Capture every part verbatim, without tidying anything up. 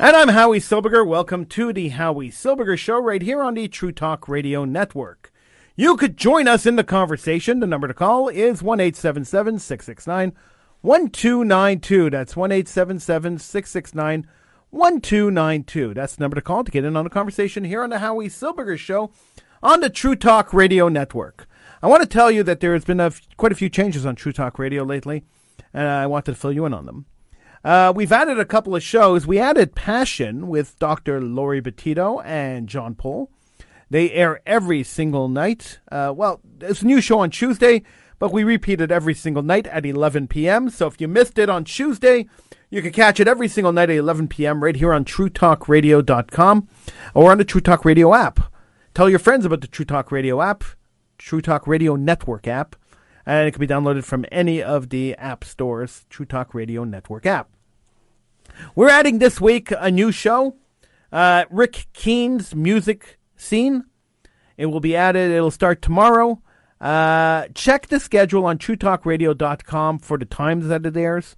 And I'm Howie Silberger. Welcome to the Howie Silberger Show right here on the True Talk Radio Network. You could join us in the conversation. The number to call is one eight seven seven, six six nine, one two nine two. That's one eight seven seven, six six nine, one two nine two. That's the number to call to get in on the conversation here on the Howie Silberger Show on the True Talk Radio Network. I want to tell you that there has been a f- quite a few changes on True Talk Radio lately, and I wanted to fill you in on them. Uh, we've added a couple of shows. We added Passion with Doctor Lori Batito and John Pohl. They air every single night. Uh, well, it's a new show on Tuesday, but we repeat it every single night at eleven p.m. So if you missed it on Tuesday, you can catch it every single night at eleven p.m. right here on true talk radio dot com or on the True Talk Radio app. Tell your friends about the True Talk Radio app, True Talk Radio Network app. And it can be downloaded from any of the app stores, True Talk Radio Network app. We're adding this week a new show, uh, Rick Keen's Music Scene. It will be added. It'll start tomorrow. Uh, check the schedule on true talk radio dot com for the times that it airs.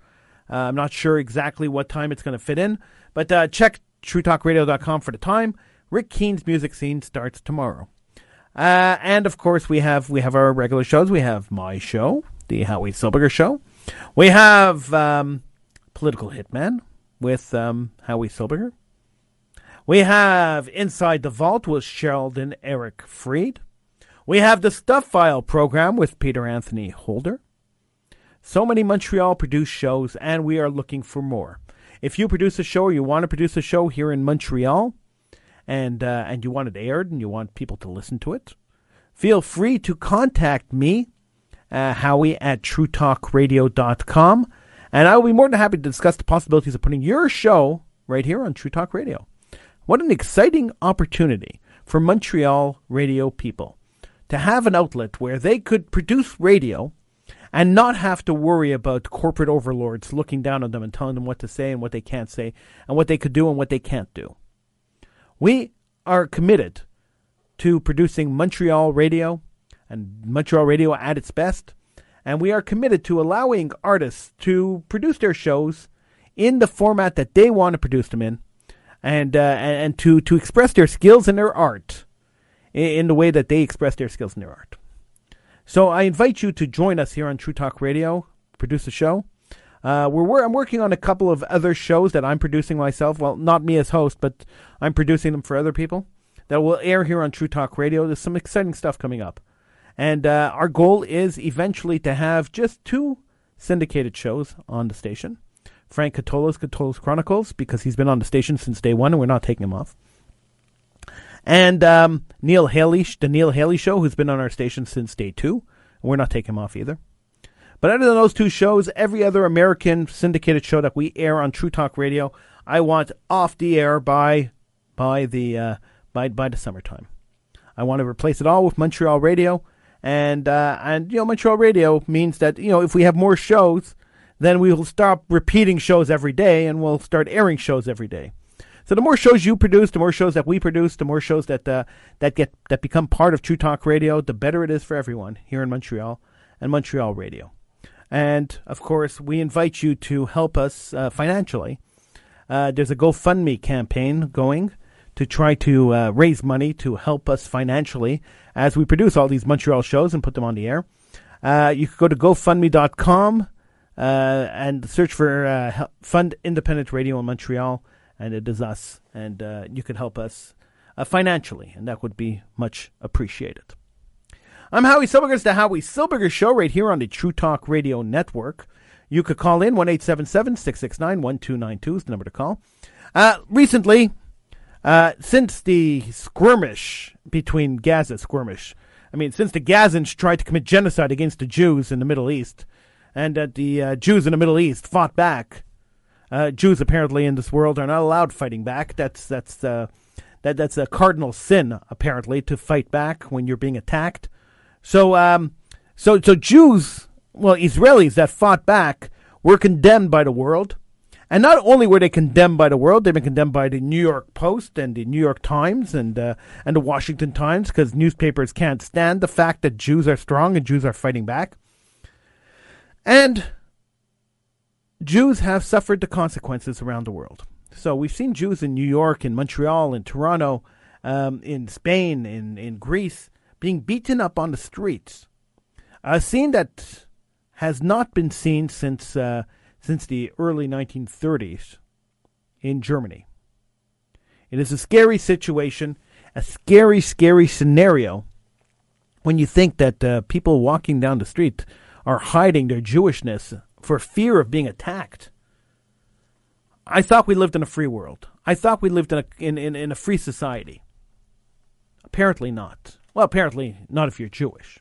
Uh, I'm not sure exactly what time it's going to fit in, but uh, check true talk radio dot com for the time. Rick Keen's Music Scene starts tomorrow. Uh, and, of course, we have we have our regular shows. We have my show, the Howie Silberger Show. We have um, Political Hitman with um, Howie Silberger. We have Inside the Vault with Sheldon Eric Fried. We have The Stuff File Program with Peter Anthony Holder. So many Montreal-produced shows, and we are looking for more. If you produce a show or you want to produce a show here in Montreal, and uh, and you want it aired and you want people to listen to it, feel free to contact me, uh, Howie, at true talk radio dot com. And I will be more than happy to discuss the possibilities of putting your show right here on True Talk Radio. What an exciting opportunity for Montreal radio people to have an outlet where they could produce radio and not have to worry about corporate overlords looking down on them and telling them what to say and what they can't say and what they could do and what they can't do. We are committed to producing Montreal radio and Montreal radio at its best, and we are committed to allowing artists to produce their shows in the format that they want to produce them in, and uh, and to, to express their skills and their art in the way that they express their skills and their art. So I invite you to join us here on True Talk Radio, produce a show. Uh, we're, we're, I'm working on a couple of other shows that I'm producing myself. Well, not me as host, but I'm producing them for other people that will air here on True Talk Radio. There's some exciting stuff coming up. And uh, our goal is eventually to have just two syndicated shows on the station. Frank Catolo's Catolo's Chronicles, because he's been on the station since day one, and we're not taking him off. And um, Neil Haley, the Neil Haley Show, who's been on our station since day two. And we're not taking him off either. But other than those two shows, every other American syndicated show that we air on True Talk Radio, I want off the air by by the uh, by by the summertime. I want to replace it all with Montreal radio, and uh, and you know Montreal radio means that you know if we have more shows, then we will stop repeating shows every day, and we'll start airing shows every day. So the more shows you produce, the more shows that we produce, the more shows that uh, that get that become part of True Talk Radio, the better it is for everyone here in Montreal and Montreal radio. And, of course, we invite you to help us uh, financially. Uh, there's a GoFundMe campaign going to try to uh, raise money to help us financially as we produce all these Montreal shows and put them on the air. Uh, you can go to go fund me dot com uh, and search for uh, Fund Independent Radio in Montreal, and it is us. And uh, you can help us uh, financially, and that would be much appreciated. I'm Howie Silberger. It's the Howie Silberger Show right here on the True Talk Radio Network. You could call in one eight seven seven, six six nine, one two nine two is the number to call. Uh, recently, uh, since the skirmish between Gaza, skirmish, I mean, since the Gazans tried to commit genocide against the Jews in the Middle East, and that uh, the uh, Jews in the Middle East fought back, uh, Jews apparently in this world are not allowed fighting back. That's that's uh, that that's a cardinal sin apparently to fight back when you're being attacked. So, um, so, so Jews, well, Israelis that fought back were condemned by the world, and not only were they condemned by the world, they've been condemned by the New York Post and the New York Times and uh, and the Washington Times because newspapers can't stand the fact that Jews are strong and Jews are fighting back, and Jews have suffered the consequences around the world. So we've seen Jews in New York, in Montreal, in Toronto, um, in Spain, in, in Greece, being beaten up on the streets. A scene that has not been seen since uh, since the early nineteen thirties in Germany. It is a scary situation, a scary, scary scenario when you think that uh, people walking down the street are hiding their Jewishness for fear of being attacked. I thought we lived in a free world. I thought we lived in a, in, in, in a free society. Apparently not. Well, apparently not if you're Jewish.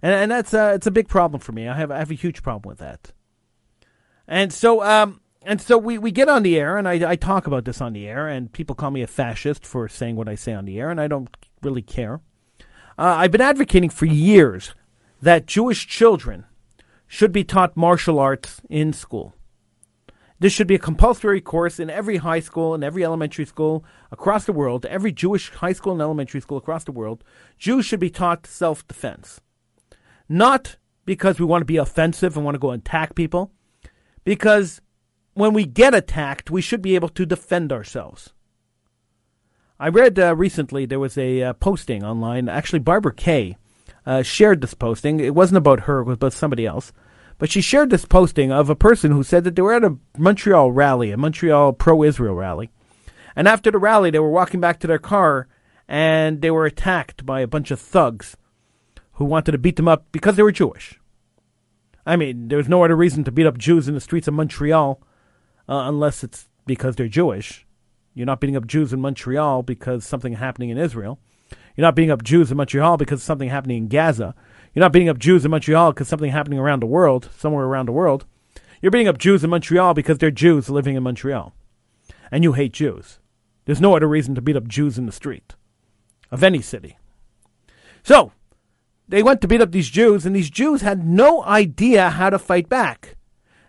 And, and that's a, it's a big problem for me. I have I have a huge problem with that. And so um and so we, we get on the air, and I, I talk about this on the air, and people call me a fascist for saying what I say on the air, and I don't really care. Uh, I've been advocating for years that Jewish children should be taught martial arts in school. This should be a compulsory course in every high school and every elementary school across the world, every Jewish high school and elementary school across the world. Jews should be taught self-defense. Not because we want to be offensive and want to go attack people, because when we get attacked, we should be able to defend ourselves. I read uh, recently there was a uh, posting online. Actually, Barbara Kay uh, shared this posting. It wasn't about her, it was about somebody else. But she shared this posting of a person who said that they were at a Montreal rally, a Montreal pro-Israel rally. And after the rally, they were walking back to their car, and they were attacked by a bunch of thugs who wanted to beat them up because they were Jewish. I mean, there's no other reason to beat up Jews in the streets of Montreal uh, unless it's because they're Jewish. You're not beating up Jews in Montreal because something happening in Israel. You're not beating up Jews in Montreal because something happening in Gaza. You're not beating up Jews in Montreal because something happening around the world, somewhere around the world. You're beating up Jews in Montreal because they're Jews living in Montreal. And you hate Jews. There's no other reason to beat up Jews in the street of any city. So, they went to beat up these Jews, and these Jews had no idea how to fight back.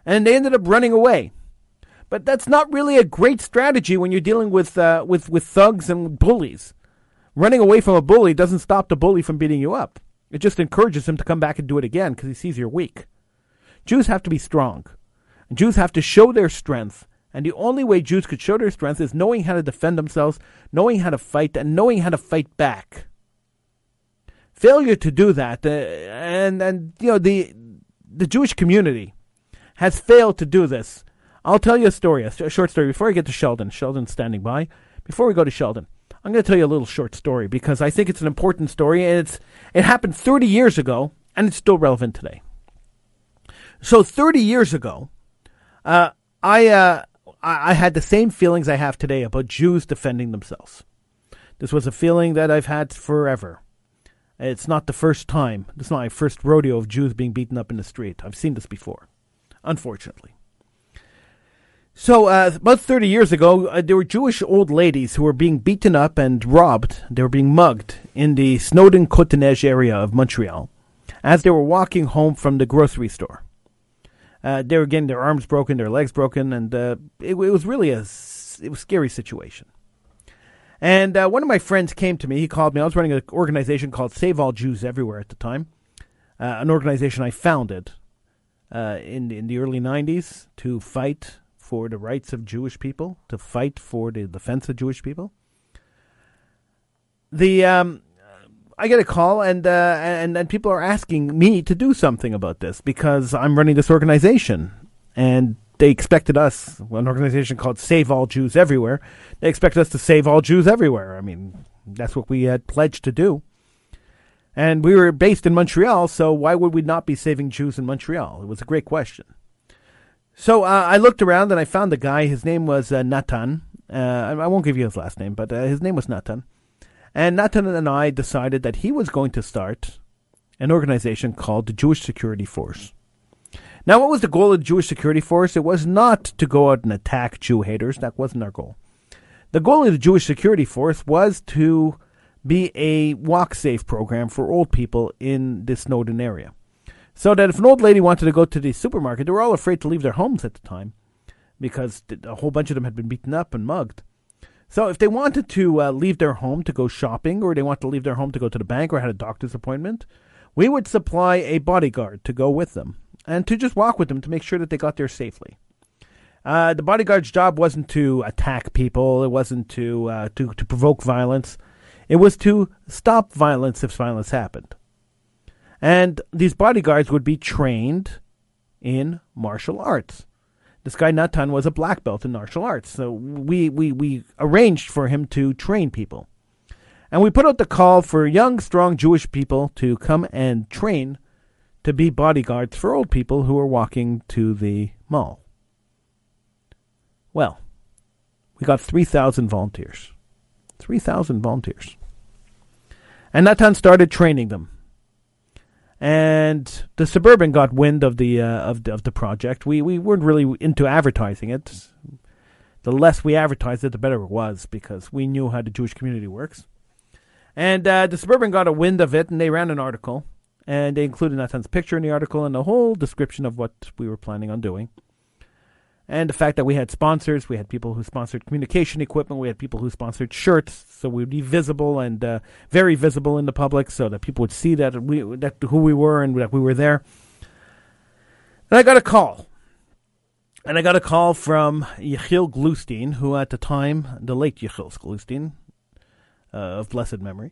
And they ended up running away. But that's not really a great strategy when you're dealing with uh, with, with thugs and bullies. Running away from a bully doesn't stop the bully from beating you up. It just encourages him to come back and do it again because he sees you're weak. Jews have to be strong. And Jews have to show their strength. And the only way Jews could show their strength is knowing how to defend themselves, knowing how to fight, and knowing how to fight back. Failure to do that, uh, and, and you know, the the Jewish community has failed to do this. I'll tell you a story, a, a short story, before I get to Sheldon. Sheldon's standing by. Before we go to Sheldon, I'm going to tell you a little short story because I think it's an important story, and it's it happened thirty years ago, and it's still relevant today. So thirty years ago, uh, I, uh, I I had the same feelings I have today about Jews defending themselves. This was a feeling that I've had forever. It's not the first time. It's not my first rodeo of Jews being beaten up in the street. I've seen this before, unfortunately. So uh, about thirty years ago, uh, there were Jewish old ladies who were being beaten up and robbed. They were being mugged in the Snowden-Côte-des-Neiges area of Montreal as they were walking home from the grocery store. Uh, they were getting their arms broken, their legs broken, and uh, it, it was really a, it was a scary situation. And uh, one of my friends came to me. He called me. I was running an organization called Save All Jews Everywhere at the time, uh, an organization I founded uh, in, in the early nineties to fight for the rights of Jewish people, to fight for the defense of Jewish people. The um, I get a call, and, uh, and and people are asking me to do something about this because I'm running this organization, and they expected us, an organization called Save All Jews Everywhere, they expected us to save all Jews everywhere. I mean, that's what we had pledged to do. And we were based in Montreal, so why would we not be saving Jews in Montreal? It was a great question. So uh, I looked around and I found the guy. His name was uh, Nathan. Uh, I, I won't give you his last name, but uh, his name was Nathan. And Nathan and I decided that he was going to start an organization called the Jewish Security Force. Now, what was the goal of the Jewish Security Force? It was not to go out and attack Jew haters. That wasn't our goal. The goal of the Jewish Security Force was to be a walk-safe program for old people in the Snowden area. So that if an old lady wanted to go to the supermarket, they were all afraid to leave their homes at the time because a whole bunch of them had been beaten up and mugged. So if they wanted to uh, leave their home to go shopping, or they wanted to leave their home to go to the bank, or had a doctor's appointment, we would supply a bodyguard to go with them and to just walk with them to make sure that they got there safely. Uh, the bodyguard's job wasn't to attack people. It wasn't to, uh, to to provoke violence. It was to stop violence if violence happened. And these bodyguards would be trained in martial arts. This guy Nathan was a black belt in martial arts. So we, we, we arranged for him to train people. And we put out the call for young, strong Jewish people to come and train to be bodyguards for old people who were walking to the mall. Well, we got three thousand volunteers. three thousand volunteers. And Nathan started training them. And the Suburban got wind of the uh, of the, of the project. We we weren't really into advertising it. The less we advertised it, the better it was, because we knew how the Jewish community works. And uh, the Suburban got a wind of it, and they ran an article, and they included Nathan's picture in the article and a whole description of what we were planning on doing. And the fact that we had sponsors, we had people who sponsored communication equipment, we had people who sponsored shirts, so we would be visible and uh, very visible in the public, so that people would see that we that who we were and that we were there. And I got a call. And I got a call from Yechiel Glustein, who at the time, the late Yechiel Glustein, uh, of blessed memory,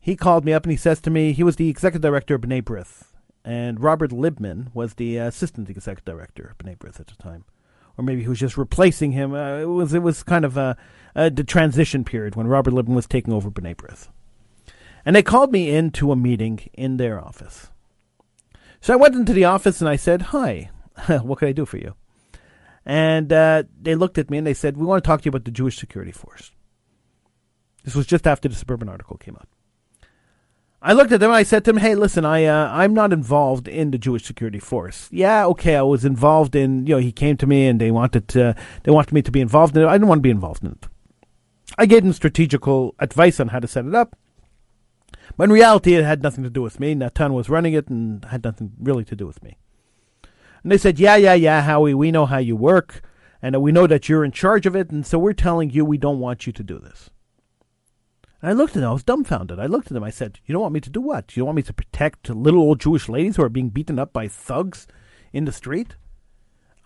he called me up and he says to me, he was the executive director of B'nai B'rith, and Robert Libman was the assistant executive director of B'nai B'rith at the time. Or maybe he was just replacing him. Uh, it was it was kind of a, a, the transition period when Robert Libman was taking over B'nai B'rith. And they called me into a meeting in their office. So I went into the office and I said, hi, what can I do for you? And uh, they looked at me and they said, we want to talk to you about the Jewish Security Force. This was just after the Suburban article came out. I looked at them and I said to them, hey, listen, I, uh, I'm not involved in the Jewish Security Force. Yeah, okay, I was involved in, you know, he came to me and they wanted to, they wanted me to be involved in it. I didn't want to be involved in it. I gave them strategical advice on how to set it up. But in reality, it had nothing to do with me. Nathan was running it and had nothing really to do with me. And they said, yeah, yeah, yeah, Howie, we know how you work. And we know that you're in charge of it. And so we're telling you we don't want you to do this. I looked at them. I was dumbfounded. I looked at them. I said, you don't want me to do what? You don't want me to protect little old Jewish ladies who are being beaten up by thugs in the street?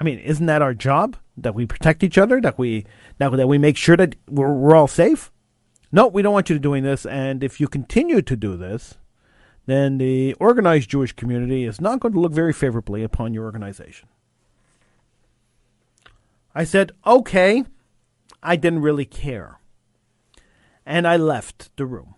I mean, isn't that our job, that we protect each other, that we that, that we make sure that we're, we're all safe? No, we don't want you to doing this. And if you continue to do this, then the organized Jewish community is not going to look very favorably upon your organization. I said, okay. I didn't really care. And I left the room.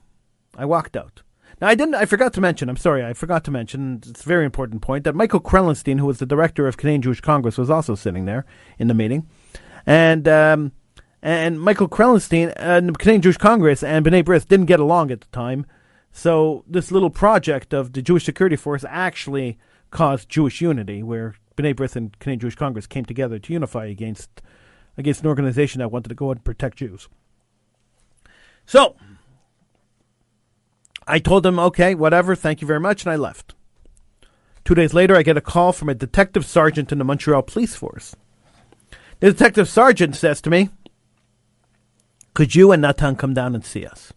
I walked out. Now, I didn't. I forgot to mention, I'm sorry, I forgot to mention, it's a very important point, that Michael Krelenstein, who was the director of Canadian Jewish Congress, was also sitting there in the meeting. And um, and Michael Krelenstein and uh, Canadian Jewish Congress and B'nai B'rith didn't get along at the time. So this little project of the Jewish Security Force actually caused Jewish unity, where B'nai B'rith and Canadian Jewish Congress came together to unify against against an organization that wanted to go out and protect Jews. So, I told them, okay, whatever, thank you very much, and I left. Two days later, I get a call from a detective sergeant in the Montreal Police Force. The detective sergeant says to me, could you and Nathan come down and see us?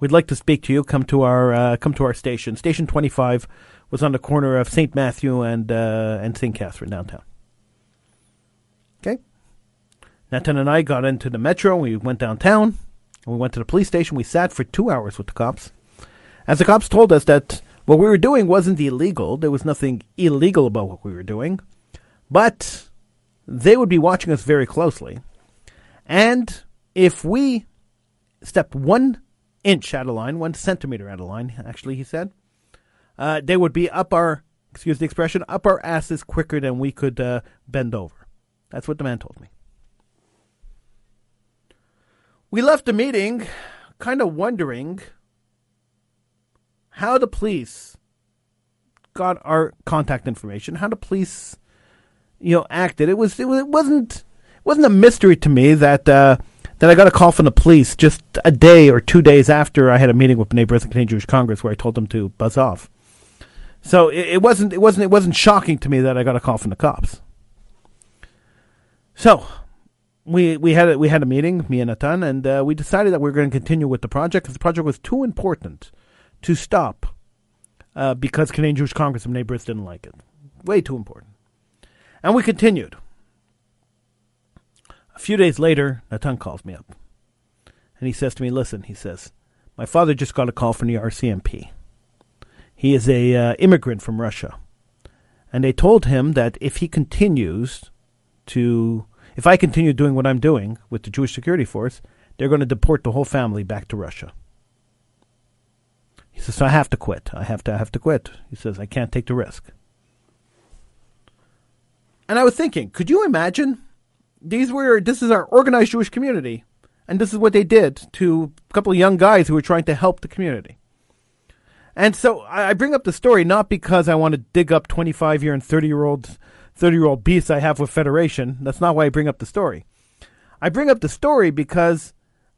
We'd like to speak to you. Come to our uh, come to our station. Station twenty-five was on the corner of Saint Matthew and uh, and Saint Catherine downtown. Okay? Nathan and I got into the metro. We went downtown. We went to the police station. We sat for two hours with the cops. As the cops told us that what we were doing wasn't illegal. There was nothing illegal about what we were doing. But they would be watching us very closely. And if we stepped one inch out of line, one centimeter out of line, actually, he said, uh, they would be up our, excuse the expression, up our asses quicker than we could uh, bend over. That's what the man told me. We left the meeting kind of wondering how the police got our contact information, how the police, you know, acted. It was it wasn't it wasn't a mystery to me that uh, that I got a call from the police just a day or two days after I had a meeting with B'nai B'rith and Canadian Jewish Congress where I told them to buzz off. So it, it wasn't it wasn't it wasn't shocking to me that I got a call from the cops. So We we had a, we had a meeting, me and Nathan, and uh, we decided that we were going to continue with the project because the project was too important to stop uh, because Canadian Jewish Congress and B'nai B'rith didn't like it. Way too important. And we continued. few days later, Nathan calls me up. And he says to me, listen, he says, my father just got a call from the R C M P. He is a uh, immigrant from Russia. And they told him that if he continues to, if I continue doing what I'm doing with the Jewish Security Force, they're going to deport the whole family back to Russia. He says, so I have to quit. I have to, I have to quit. He says, I can't take the risk. And I was thinking, could you imagine? These were, this is our organized Jewish community. And this is what they did to a couple of young guys who were trying to help the community. And so I bring up the story not because I want to dig up twenty-five-year and thirty-year-old thirty-year-old beasts I have with Federation. That's not why I bring up the story. I bring up the story because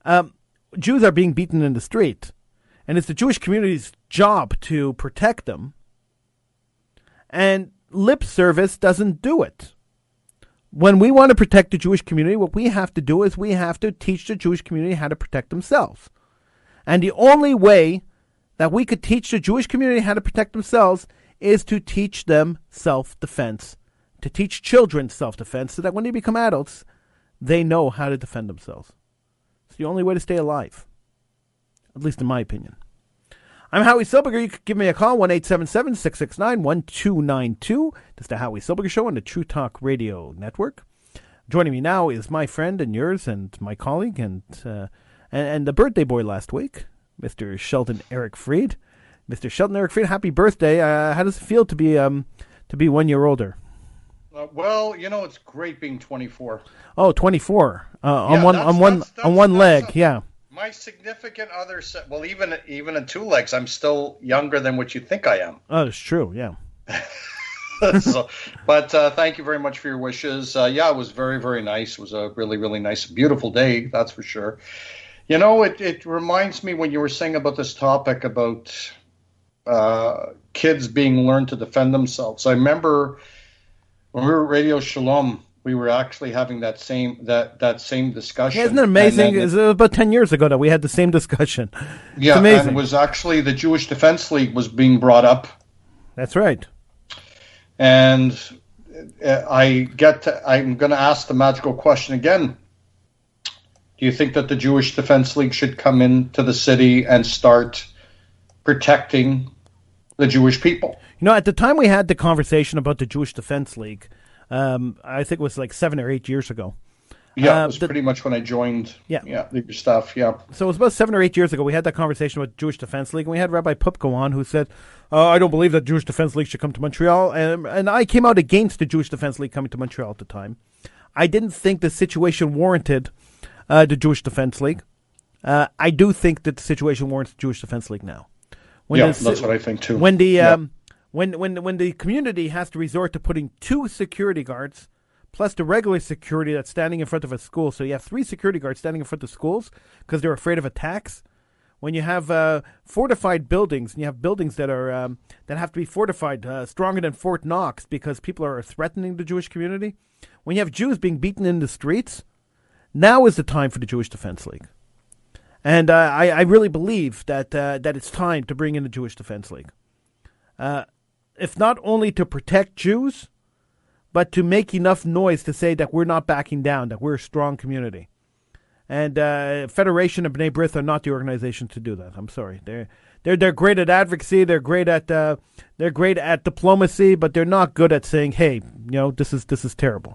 um, Jews are being beaten in the street. And it's the Jewish community's job to protect them. And lip service doesn't do it. When we want to protect the Jewish community, what we have to do is we have to teach the Jewish community how to protect themselves. And the only way that we could teach the Jewish community how to protect themselves is to teach them self-defense, to teach children self-defense so that when they become adults, they know how to defend themselves. It's the only way to stay alive, at least in my opinion. I'm Howie Silberger. You can give me a call, one eight seven seven, six six nine, one two nine two. This is the Howie Silberger Show on the True Talk Radio Network. Joining me now is my friend and yours and my colleague and uh, and, and the birthday boy last week, Mister Sheldon Eric Fried. Mister Sheldon Eric Fried, happy birthday. Uh, how does it feel to be um to be one year older? Uh, well, you know, it's great being twenty-four. Oh, twenty-four. Uh, yeah, on one that's, on that's, one that's, on one leg, a- yeah. My significant other said, well, even even in two legs, I'm still younger than what you think I am. Oh, it's true, yeah. so, but uh, thank you very much for your wishes. Uh, yeah, it was very, very nice. It was a really, really nice, beautiful day, that's for sure. You know, it, it reminds me when you were saying about this topic about uh, kids being learned to defend themselves. I remember when we were at Radio Shalom, we were actually having that same that, that same discussion. Yeah, isn't it amazing? It, it was about ten years ago that we had the same discussion. It's yeah, amazing. And it was actually the Jewish Defense League was being brought up. That's right. And I get to, I'm going to ask the magical question again. Do you think that the Jewish Defense League should come into the city and start protecting the Jewish people? You know, at the time we had the conversation about the Jewish Defense League, Um, I think it was like seven or eight years ago. Yeah, uh, it was the, pretty much when I joined. Yeah, yeah, your stuff. Yeah. So it was about seven or eight years ago. We had that conversation with Jewish Defense League, and we had Rabbi Pupko on, who said, uh, "I don't believe that Jewish Defense League should come to Montreal." And and I came out against the Jewish Defense League coming to Montreal at the time. I didn't think the situation warranted uh, the Jewish Defense League. Uh, I do think that the situation warrants the Jewish Defense League now. When yeah, that's what I think too. When the yeah. um, When when when the community has to resort to putting two security guards plus the regular security that's standing in front of a school, so you have three security guards standing in front of schools because they're afraid of attacks. When you have uh, fortified buildings and you have buildings that are um, that have to be fortified uh, stronger than Fort Knox because people are threatening the Jewish community. When you have Jews being beaten in the streets, now is the time for the Jewish Defense League, and uh, I I really believe that uh, that it's time to bring in the Jewish Defense League. Uh, If not only to protect Jews, but to make enough noise to say that we're not backing down, that we're a strong community. And uh, Federation and B'nai B'rith are not the organization to do that. I'm sorry, they're they're they're great at advocacy, they're great at uh, they're great at diplomacy, but they're not good at saying, "Hey, you know, this is this is terrible."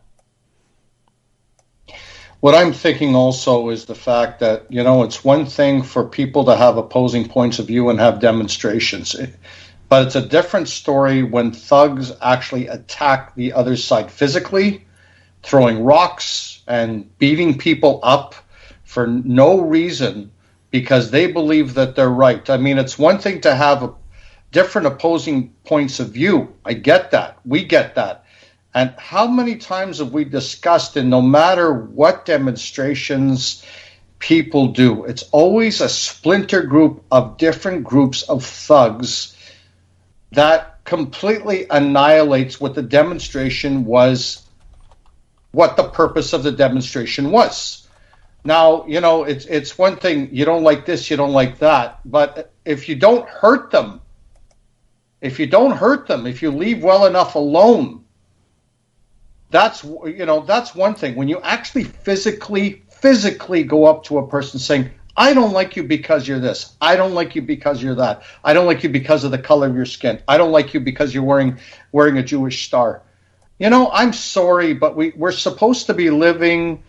What I'm thinking also is the fact that, you know, it's one thing for people to have opposing points of view and have demonstrations. It, But it's a different story when thugs actually attack the other side physically, throwing rocks and beating people up for no reason because they believe that they're right. I mean, it's one thing to have a different opposing points of view. I get that. We get that. And how many times have we discussed in no matter what demonstrations people do, it's always a splinter group of different groups of thugs that completely annihilates what the demonstration was, what the purpose of the demonstration was. Now, you know, it's it's one thing, you don't like this, you don't like that, but if you don't hurt them, if you don't hurt them, if you leave well enough alone, That's, you know, that's one thing. When you actually physically, physically go up to a person saying, I don't like you because you're this. I don't like you because you're that. I don't like you because of the color of your skin. I don't like you because you're wearing wearing a Jewish star. You know, I'm sorry, but we, we're supposed to be living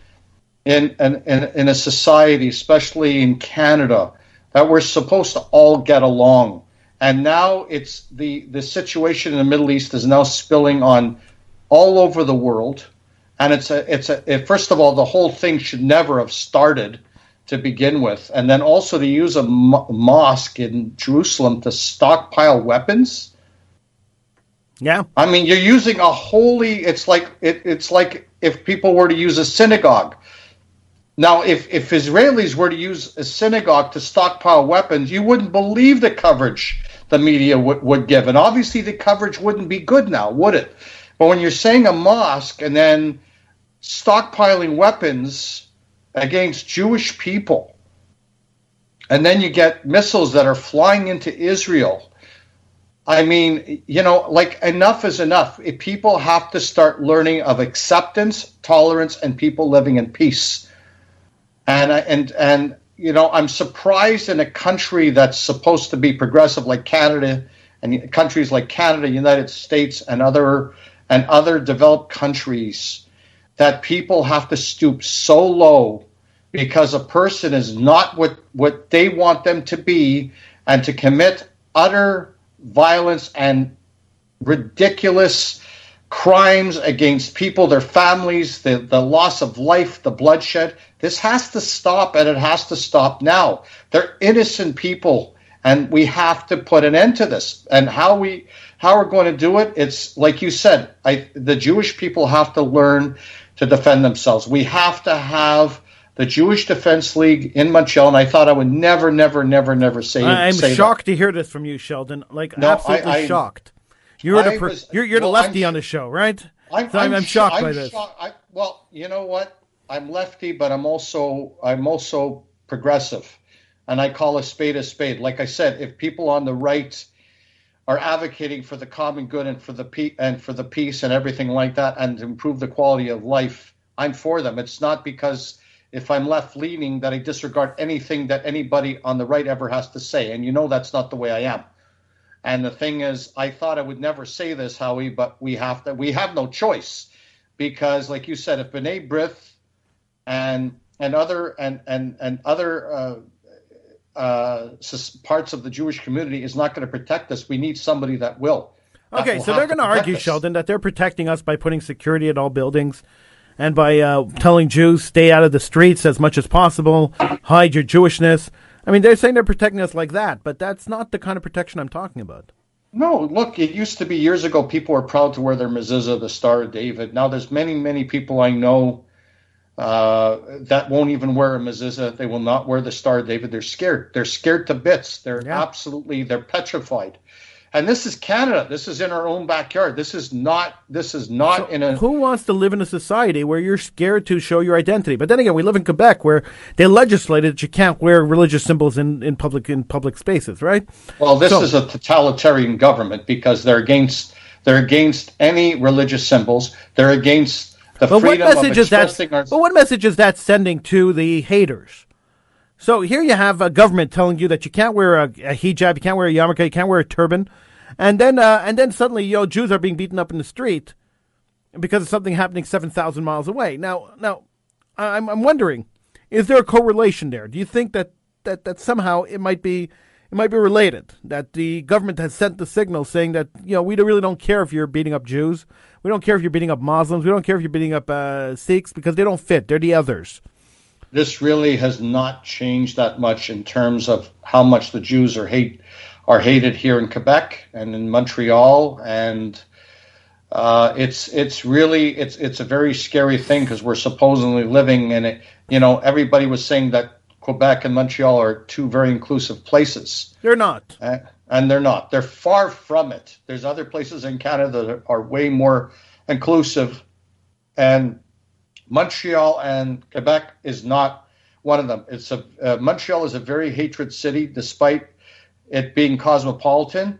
in, in, in, in a society, especially in Canada, that we're supposed to all get along. And now it's the, the situation in the Middle East is now spilling on all over the world, and it's a it's a it, first of all, the whole thing should never have started to begin with, and then also to use a mo- mosque in Jerusalem to stockpile weapons. Yeah, I mean, you're using a holy. It's like it, it's like if people were to use a synagogue. Now, if if Israelis were to use a synagogue to stockpile weapons, you wouldn't believe the coverage the media w- would give, and obviously the coverage wouldn't be good now, would it? But when you're saying a mosque and then stockpiling weapons against Jewish people, and then you get missiles that are flying into Israel, I mean, you know, like, enough is enough. If people have to start learning of acceptance, tolerance, and people living in peace. And, and, and you know, I'm surprised in a country that's supposed to be progressive like Canada, and countries like Canada, United States, and other and other developed countries, that people have to stoop so low because a person is not what, what they want them to be, and to commit utter violence and ridiculous crimes against people, their families, the, the loss of life, the bloodshed. This has to stop, and it has to stop now. They're innocent people, and we have to put an end to this. And how we... How we're going to do it, it's like you said, I, the Jewish people have to learn to defend themselves. We have to have the Jewish Defense League in McGill, and I thought I would never, never, never, never say I'm say shocked that. to hear this from you, Sheldon. Like, no, absolutely I, I, shocked. You're I the per, was, you're, you're well, the lefty I'm, on the show, right? I'm, so I'm, I'm shocked I'm by this. Shocked. I, well, you know what? I'm lefty, but I'm also I'm also progressive, and I call a spade a spade. Like I said, if people on the right are advocating for the common good and for the pe- and for the peace and everything like that, and to improve the quality of life, I'm for them. It's not because if I'm left-leaning that I disregard anything that anybody on the right ever has to say, and you know that's not the way I am. And the thing is, I thought I would never say this, Howie, but we have to. We have no choice, because, like you said, if B'nai B'rith and and other and and and other. Uh, Uh, parts of the Jewish community is not going to protect us. We need somebody that will. Okay, that will so they're going to argue, us. Sheldon, that they're protecting us by putting security at all buildings and by uh, telling Jews stay out of the streets as much as possible, hide your Jewishness. I mean, they're saying they're protecting us like that, but that's not the kind of protection I'm talking about. No, look, it used to be years ago people were proud to wear their mezuzah, the Star of David. Now there's many, many people I know Uh, that won't even wear a mezuzah. They will not wear the Star of David. They're scared. They're scared to bits. They're yeah. absolutely, they're petrified. And this is Canada. This is in our own backyard. This is not, this is not so in a... Who wants to live in a society where you're scared to show your identity? But then again, we live in Quebec where they legislated that you can't wear religious symbols in, in public in public spaces, right? Well, this so, is a totalitarian government because they're against they're against any religious symbols. They're against... But what, message is that, our... but what message is that sending to the haters? So here you have a government telling you that you can't wear a, a hijab, you can't wear a yarmulke, you can't wear a turban, and then uh, and then suddenly, yo, Jews are being beaten up in the street because of something happening seven thousand miles away. Now, now, I'm I'm wondering, is there a correlation there? Do you think that, that, that somehow it might be it might be related that the government has sent the signal saying that you know we really don't care if you're beating up Jews. We don't care if you're beating up Muslims. We don't care if you're beating up uh, Sikhs because they don't fit. They're the others. This really has not changed that much in terms of how much the Jews are hate are hated here in Quebec and in Montreal, and uh, it's it's really it's it's a very scary thing because we're supposedly living in it. You know, everybody was saying that Quebec and Montreal are two very inclusive places. They're not. Uh, And they're not. They're far from it. There's other places in Canada that are way more inclusive. And Montreal and Quebec is not one of them. It's a uh, Montreal is a very hatred city, despite it being cosmopolitan.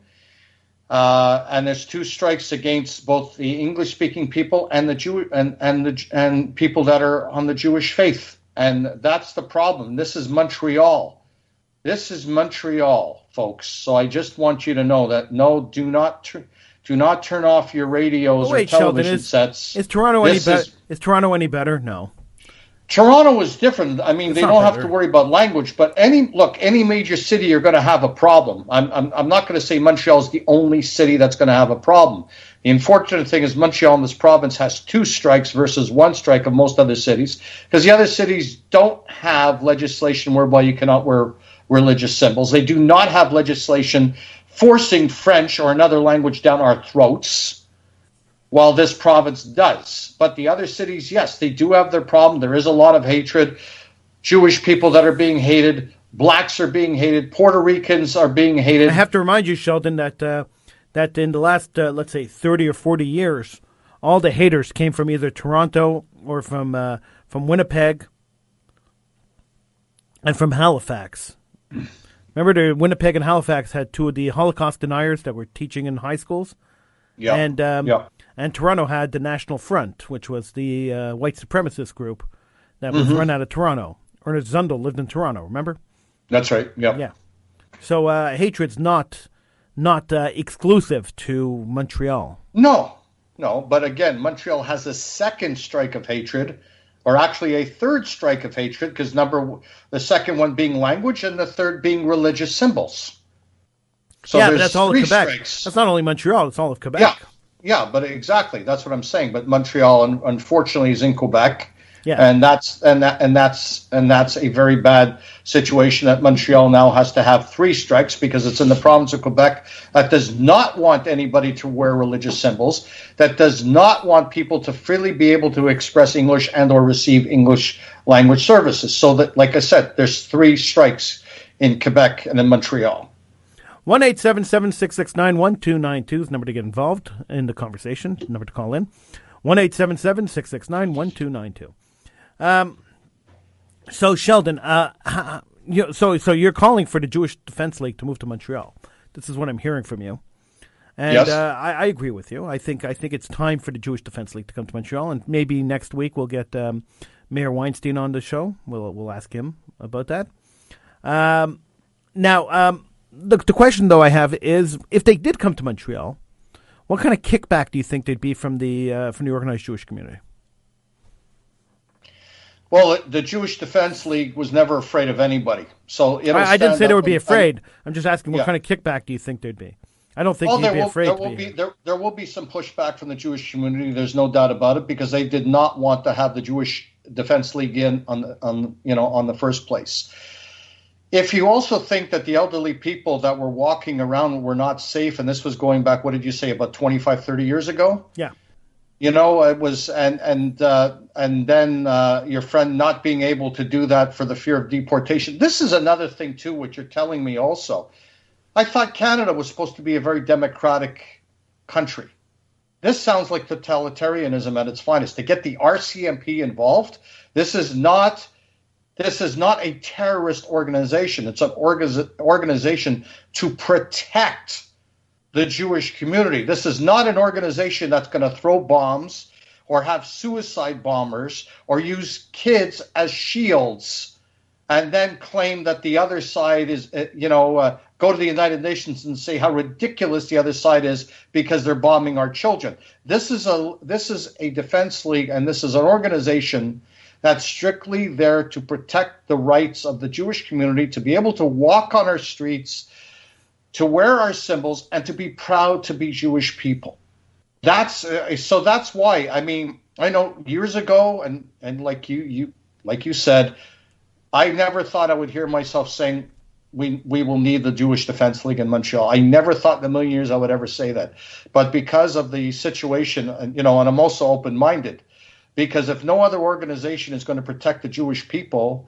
Uh, and there's two strikes against both the English-speaking people and the Jew and and the and people that are on the Jewish faith, and that's the problem. This is Montreal. This is Montreal, folks. So I just want you to know that no, do not tr- do not turn off your radios oh, wait, or television Sheldon, is, sets. Is Toronto this any better? Is, is Toronto any better? No. Toronto is different. I mean, it's they don't better. have to worry about language, but any look, any major city, you're going to have a problem. I'm I'm, I'm not going to say Montreal is the only city that's going to have a problem. The unfortunate thing is Montreal in this province has two strikes versus one strike of most other cities, because the other cities don't have legislation whereby you cannot wear religious symbols. They do not have legislation forcing French or another language down our throats. While this province does. But the other cities, yes, they do have their problem. There is a lot of hatred. Jewish people that are being hated. Blacks are being hated. Puerto Ricans are being hated. I have to remind you, Sheldon, that uh, that in the last, uh, let's say, thirty or forty years, all the haters came from either Toronto or from uh, from Winnipeg and from Halifax. Remember, the Winnipeg and Halifax had two of the Holocaust deniers that were teaching in high schools? Yeah, and um, yeah. And Toronto had the National Front, which was the uh, white supremacist group that was mm-hmm. run out of Toronto. Ernest Zundel lived in Toronto, remember? That's right, yeah. Yeah. So uh, hatred's not not uh, exclusive to Montreal. No, no. But again, Montreal has a second strike of hatred, or actually a third strike of hatred, because number the second one being language and the third being religious symbols. So yeah, but that's all of Quebec. Strikes. That's not only Montreal, it's all of Quebec. Yeah. Yeah, but exactly. That's what I'm saying. But Montreal, unfortunately, is in Quebec, yeah. and that's and that and that's and that's a very bad situation that Montreal now has to have three strikes because it's in the province of Quebec that does not want anybody to wear religious symbols, that does not want people to freely be able to express English and or receive English language services. So that, like I said, there's three strikes in Quebec and in Montreal. One eight seven seven six six nine one two nine two is the number to get involved in the conversation. The number to call in, one eight seven seven six six nine one two nine two. Um, so Sheldon, uh, you, so so you're calling for the Jewish Defense League to move to Montreal. This is what I'm hearing from you, and yes. uh, I, I agree with you. I think I think it's time for the Jewish Defense League to come to Montreal, and maybe next week we'll get um, Mayor Weinstein on the show. We'll we'll ask him about that. Um, now. Um, The, the question, though, I have is, if they did come to Montreal, what kind of kickback do you think they'd be from the uh, from the organized Jewish community? Well, the Jewish Defense League was never afraid of anybody. So I, I didn't say they would be afraid. And, I'm just asking, what yeah. kind of kickback do you think there'd be? I don't think well, they'd be will, afraid. There will be, be there, there will be some pushback from the Jewish community. There's no doubt about it, because they did not want to have the Jewish Defense League in on the, on you know on the first place. If you also think that the elderly people that were walking around were not safe, and this was going back, what did you say, about twenty-five, thirty years ago? Yeah. You know, it was, and and uh, and then uh, your friend not being able to do that for the fear of deportation. This is another thing, too, what you're telling me also. I thought Canada was supposed to be a very democratic country. This sounds like totalitarianism at its finest. To get the R C M P involved, this is not... This is not a terrorist organization. It's an orga- organization to protect the Jewish community. This is not an organization that's going to throw bombs or have suicide bombers or use kids as shields and then claim that the other side is, you know, uh, go to the United Nations and say how ridiculous the other side is because they're bombing our children. This is a this is a defense league, and this is an organization that's strictly there to protect the rights of the Jewish community, to be able to walk on our streets, to wear our symbols, and to be proud to be Jewish people. That's uh, so that's why, I mean, I know years ago, and, and like you you like you said, I never thought I would hear myself saying, we we will need the Jewish Defense League in Montreal. I never thought in a million years I would ever say that. But because of the situation, you know, and I'm also open-minded, because if no other organization is going to protect the Jewish people,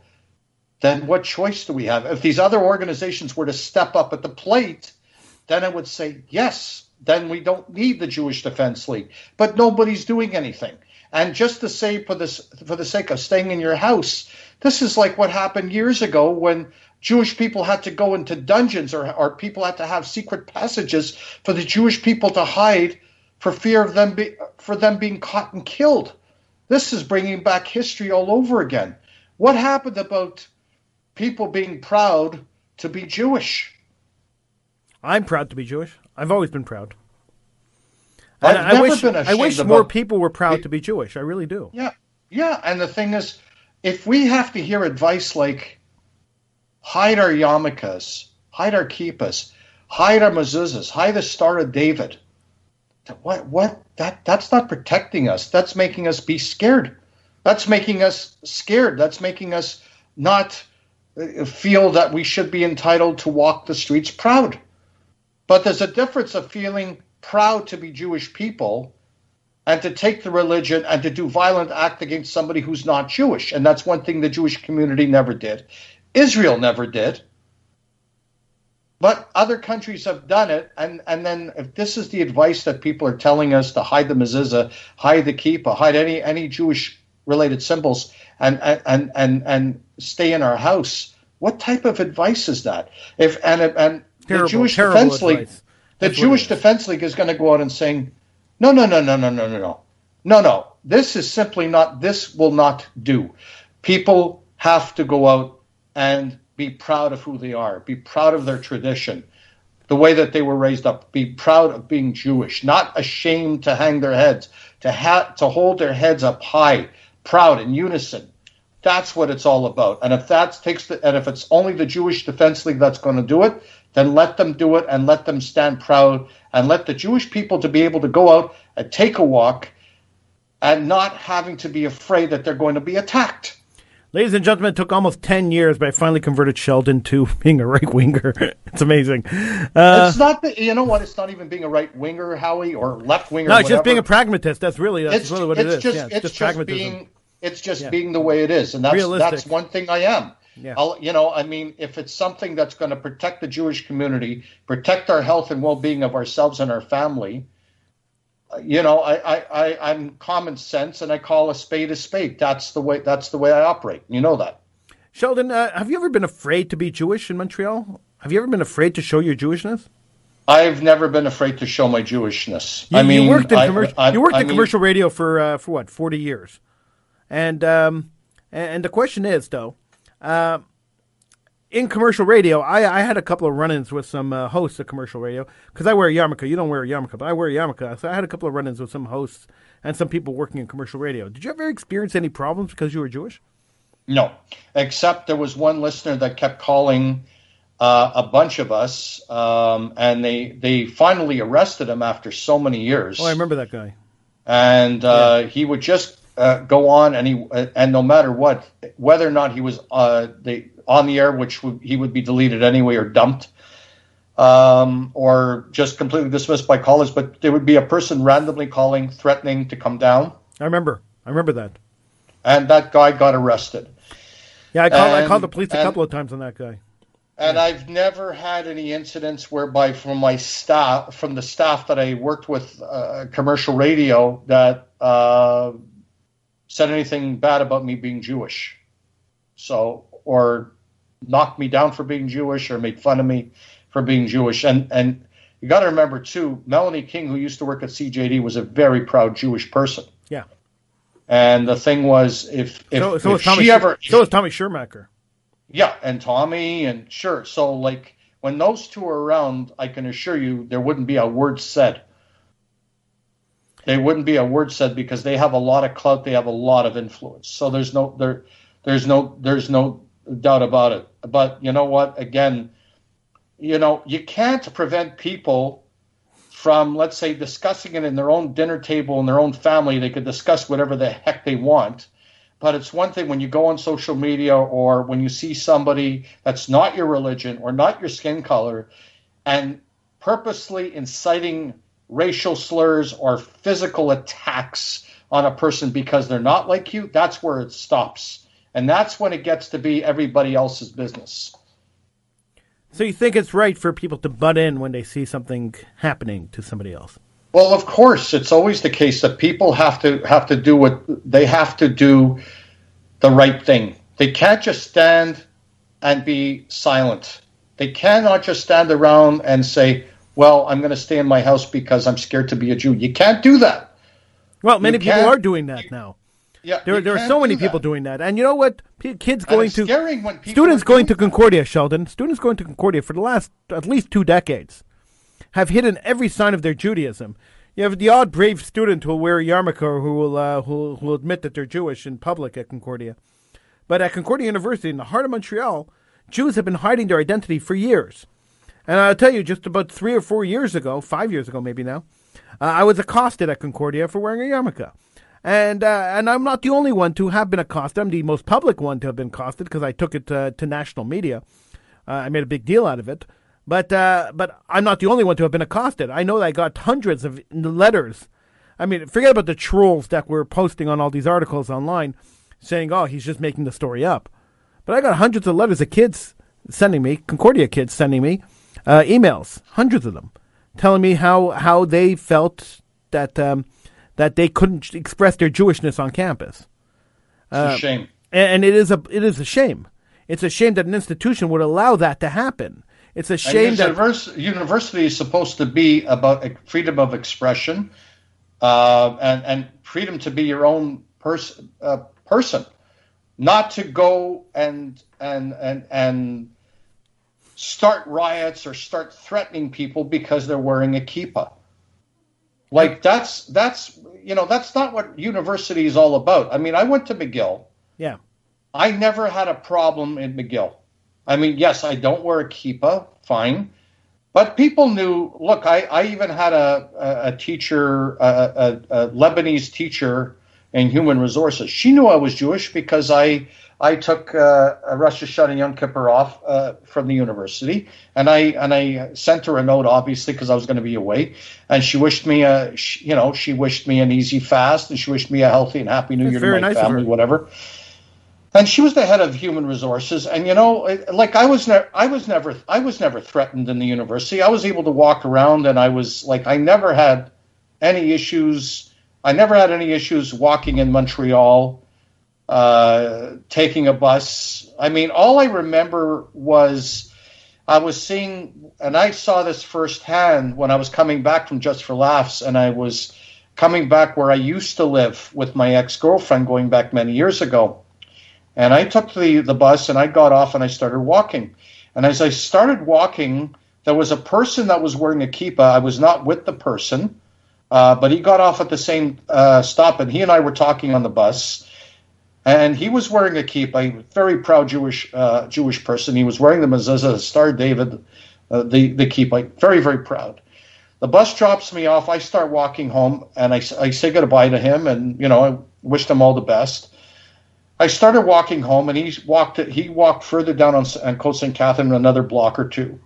then what choice do we have? If these other organizations were to step up at the plate, then I would say, yes, then we don't need the Jewish Defense League. But nobody's doing anything. And just to say, for, this, for the sake of staying in your house, this is like what happened years ago when Jewish people had to go into dungeons, or, or people had to have secret passages for the Jewish people to hide for fear of them be, for them being caught and killed. This is bringing back history all over again. What happened about people being proud to be Jewish? I'm proud to be Jewish. I've always been proud. And I've I, never wish, been ashamed I wish more people were proud it, to be Jewish. I really do. Yeah, yeah. And the thing is, if we have to hear advice like hide our yarmulkes, hide our kippahs, hide our mezuzahs, hide the Star of David, what? What? That that's not protecting us. That's making us be scared. That's making us scared. That's making us not feel that we should be entitled to walk the streets proud. But there's a difference of feeling proud to be Jewish people and to take the religion and to do violent act against somebody who's not Jewish. And that's one thing the Jewish community never did. Israel never did. But other countries have done it. And, and then if this is the advice that people are telling us, to hide the mezuzah, hide the kippah, hide any, any Jewish related symbols, and, and, and, and stay in our house, what type of advice is that? If and and terrible, the Jewish Defense League, the Jewish Defense League is going to go out and saying, no, no, no, no, no, no, no, no, no, no. This is simply not. This will not do. People have to go out and be proud of who they are. Be proud of their tradition, the way that they were raised up. Be proud of being Jewish. Not ashamed to hang their heads. To ha- to hold their heads up high, proud in unison. That's what it's all about. And if that takes the, and if it's only the Jewish Defense League that's going to do it, then let them do it and let them stand proud and let the Jewish people to be able to go out and take a walk and not having to be afraid that they're going to be attacked. Ladies and gentlemen, it took almost ten years, but I finally converted Sheldon to being a right-winger. It's amazing. Uh, it's not the, you know what? It's not even being a right-winger, Howie, or left-winger. No, it's whatever. Just being a pragmatist. That's really, that's it's, really what it's it is. Just, yeah, it's, it's just pragmatism. Being, It's just yeah. being the way it is, and that's Realistic. that's one thing I am. Yeah. I'll, you know, I mean, if it's something that's going to protect the Jewish community, protect our health and well-being of ourselves and our family, you know, I, I, I, I'm common sense, and I call a spade a spade. That's the way. That's the way I operate. You know that. Sheldon, uh, have you ever been afraid to be Jewish in Montreal? Have you ever been afraid to show your Jewishness? I've never been afraid to show my Jewishness. You, I mean, you worked in, commer- I, I, you worked I in mean, commercial radio for uh, for what, forty years? And um, and the question is, though, uh, in commercial radio, I, I had a couple of run-ins with some uh, hosts of commercial radio, because I wear a yarmulke. You don't wear a yarmulke, but I wear a yarmulke. So I had a couple of run-ins with some hosts and some people working in commercial radio. Did you ever experience any problems because you were Jewish? No, except there was one listener that kept calling uh, a bunch of us, um, and they, they finally arrested him after so many years. Oh, I remember that guy. And uh, yeah. he would just... Uh, go on, and he uh, and no matter what, whether or not he was uh, the, on the air, which would, he would be deleted anyway or dumped, um, or just completely dismissed by callers. But there would be a person randomly calling, threatening to come down. I remember, I remember that. And that guy got arrested. Yeah, I called, and, I called the police a and, couple of times on that guy. And yeah. I've never had any incidents whereby from my staff, from the staff that I worked with, uh, commercial radio, that. Uh, said anything bad about me being Jewish, so or knocked me down for being Jewish or made fun of me for being Jewish. And and you got to remember too, Melanie King, who used to work at C J D, was a very proud Jewish person. Yeah. And the thing was, if if, so, so if Tommy, she ever, so was Tommy Schirmacher. Yeah, and Tommy and sure. So like when those two are around, I can assure you there wouldn't be a word said. They wouldn't be a word said because they have a lot of clout. They have a lot of influence. So there's no there, there's no there's no doubt about it. But you know what? Again, you know you can't prevent people from, let's say, discussing it in their own dinner table in their own family. They could discuss whatever the heck they want. But it's one thing when you go on social media or when you see somebody that's not your religion or not your skin color, and purposely inciting racial slurs or physical attacks on a person because they're not like you, that's where it stops. And that's when it gets to be everybody else's business. So you think it's right for people to butt in when they see something happening to somebody else? Well, of course, it's always the case that people have to have to do what they have to do the right thing. They can't just stand and be silent. They cannot just stand around and say, well, I'm going to stay in my house because I'm scared to be a Jew. You can't do that. Well, many you people are doing that you, now. Yeah, there, there are so many do people doing that. And you know what? P- kids going to students going to Concordia, Sheldon. Students going to Concordia for the last at least two decades have hidden every sign of their Judaism. You have the odd brave student who will wear a yarmulke or who will uh, who will admit that they're Jewish in public at Concordia. But at Concordia University in the heart of Montreal, Jews have been hiding their identity for years. And I'll tell you, just about three or four years ago, five years ago maybe now, uh, I was accosted at Concordia for wearing a yarmulke. And uh, and I'm not the only one to have been accosted. I'm the most public one to have been accosted because I took it uh, to national media. Uh, I made a big deal out of it. But uh, but I'm not the only one to have been accosted. I know that I got hundreds of letters. I mean, forget about the trolls that were posting on all these articles online saying, oh, he's just making the story up. But I got hundreds of letters of kids sending me, Concordia kids sending me, uh, emails, hundreds of them, telling me how, how they felt that... Um, that they couldn't express their Jewishness on campus. It's uh, a shame. And it is a it is a shame. It's a shame that an institution would allow that to happen. It's a shame that... Univers- university is supposed to be about freedom of expression uh, and, and freedom to be your own pers- uh, person, not to go and and and and start riots or start threatening people because they're wearing a kippah. Like that's that's you know that's not what university is all about. I mean, I went to McGill. Yeah, I never had a problem in McGill. I mean, yes, I don't wear a kippah, fine, but people knew. Look, I, I even had a a, a teacher, a, a, a Lebanese teacher in human resources. She knew I was Jewish because I I took uh, a Rosh Hashanah and Yom Kippur off uh, from the university, and I and I sent her a note, obviously, because I was going to be away. And she wished me a, she, you know, she wished me an easy fast, and she wished me a healthy and happy New That's Year to my nice family, whatever. And she was the head of human resources, and you know, it, like I was, ne- I was never, I was never threatened in the university. I was able to walk around, and I was like, I never had any issues. I never had any issues walking in Montreal. Uh, taking a bus. I mean, all I remember was I was seeing, and I saw this firsthand when I was coming back from Just for Laughs, and I was coming back where I used to live with my ex-girlfriend going back many years ago. And I took the, the bus, and I got off, and I started walking. And as I started walking, there was a person that was wearing a kippah. I was not with the person, uh, but he got off at the same uh, stop, and he and I were talking on the bus. And he was wearing a kippah, a very proud Jewish uh, Jewish person. He was wearing the mezuzah, the Star David, uh, the, the kippah, very, very proud. The bus drops me off. I start walking home, and I, I say goodbye to him, and, you know, I wished him all the best. I started walking home, and he walked he walked further down on, on Côte Sainte-Catherine, another block or two.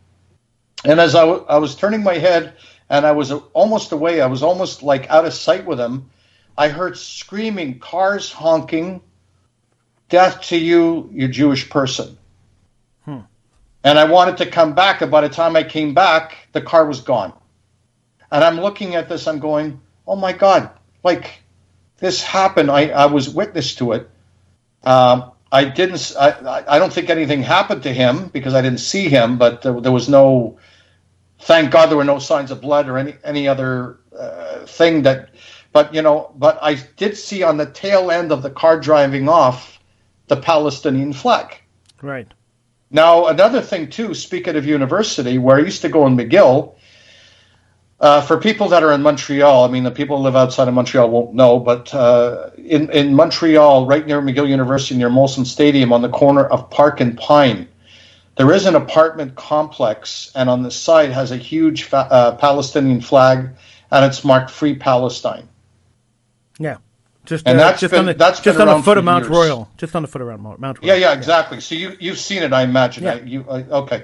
And as I, w- I was turning my head, and I was almost away, I was almost, like, out of sight with him, I heard screaming, cars honking, death to you, you Jewish person. Hmm. And I wanted to come back, and by the time I came back, the car was gone. And I'm looking at this, I'm going, oh my God, like this happened. I, I was witness to it. Um, I didn't, I, I don't think anything happened to him because I didn't see him, but there, there was no, thank God there were no signs of blood or any, any other uh, thing that, but you know, but I did see on the tail end of the car driving off, the Palestinian flag. Right. Now, another thing, too, speaking of university, where I used to go in McGill, uh, for people that are in Montreal, I mean, the people who live outside of Montreal won't know, but uh, in, in Montreal, right near McGill University, near Molson Stadium, on the corner of Park and Pine, there is an apartment complex, and on the side has a huge fa- uh, Palestinian flag, and it's marked Free Palestine. Yeah. Just, and uh, that's just been, on the, that's just on the foot of Mount years. Royal. Just on the foot around Mount Royal. Yeah, yeah, exactly. Yeah. So you, you've seen it, I imagine. Yeah. I, you, I, okay.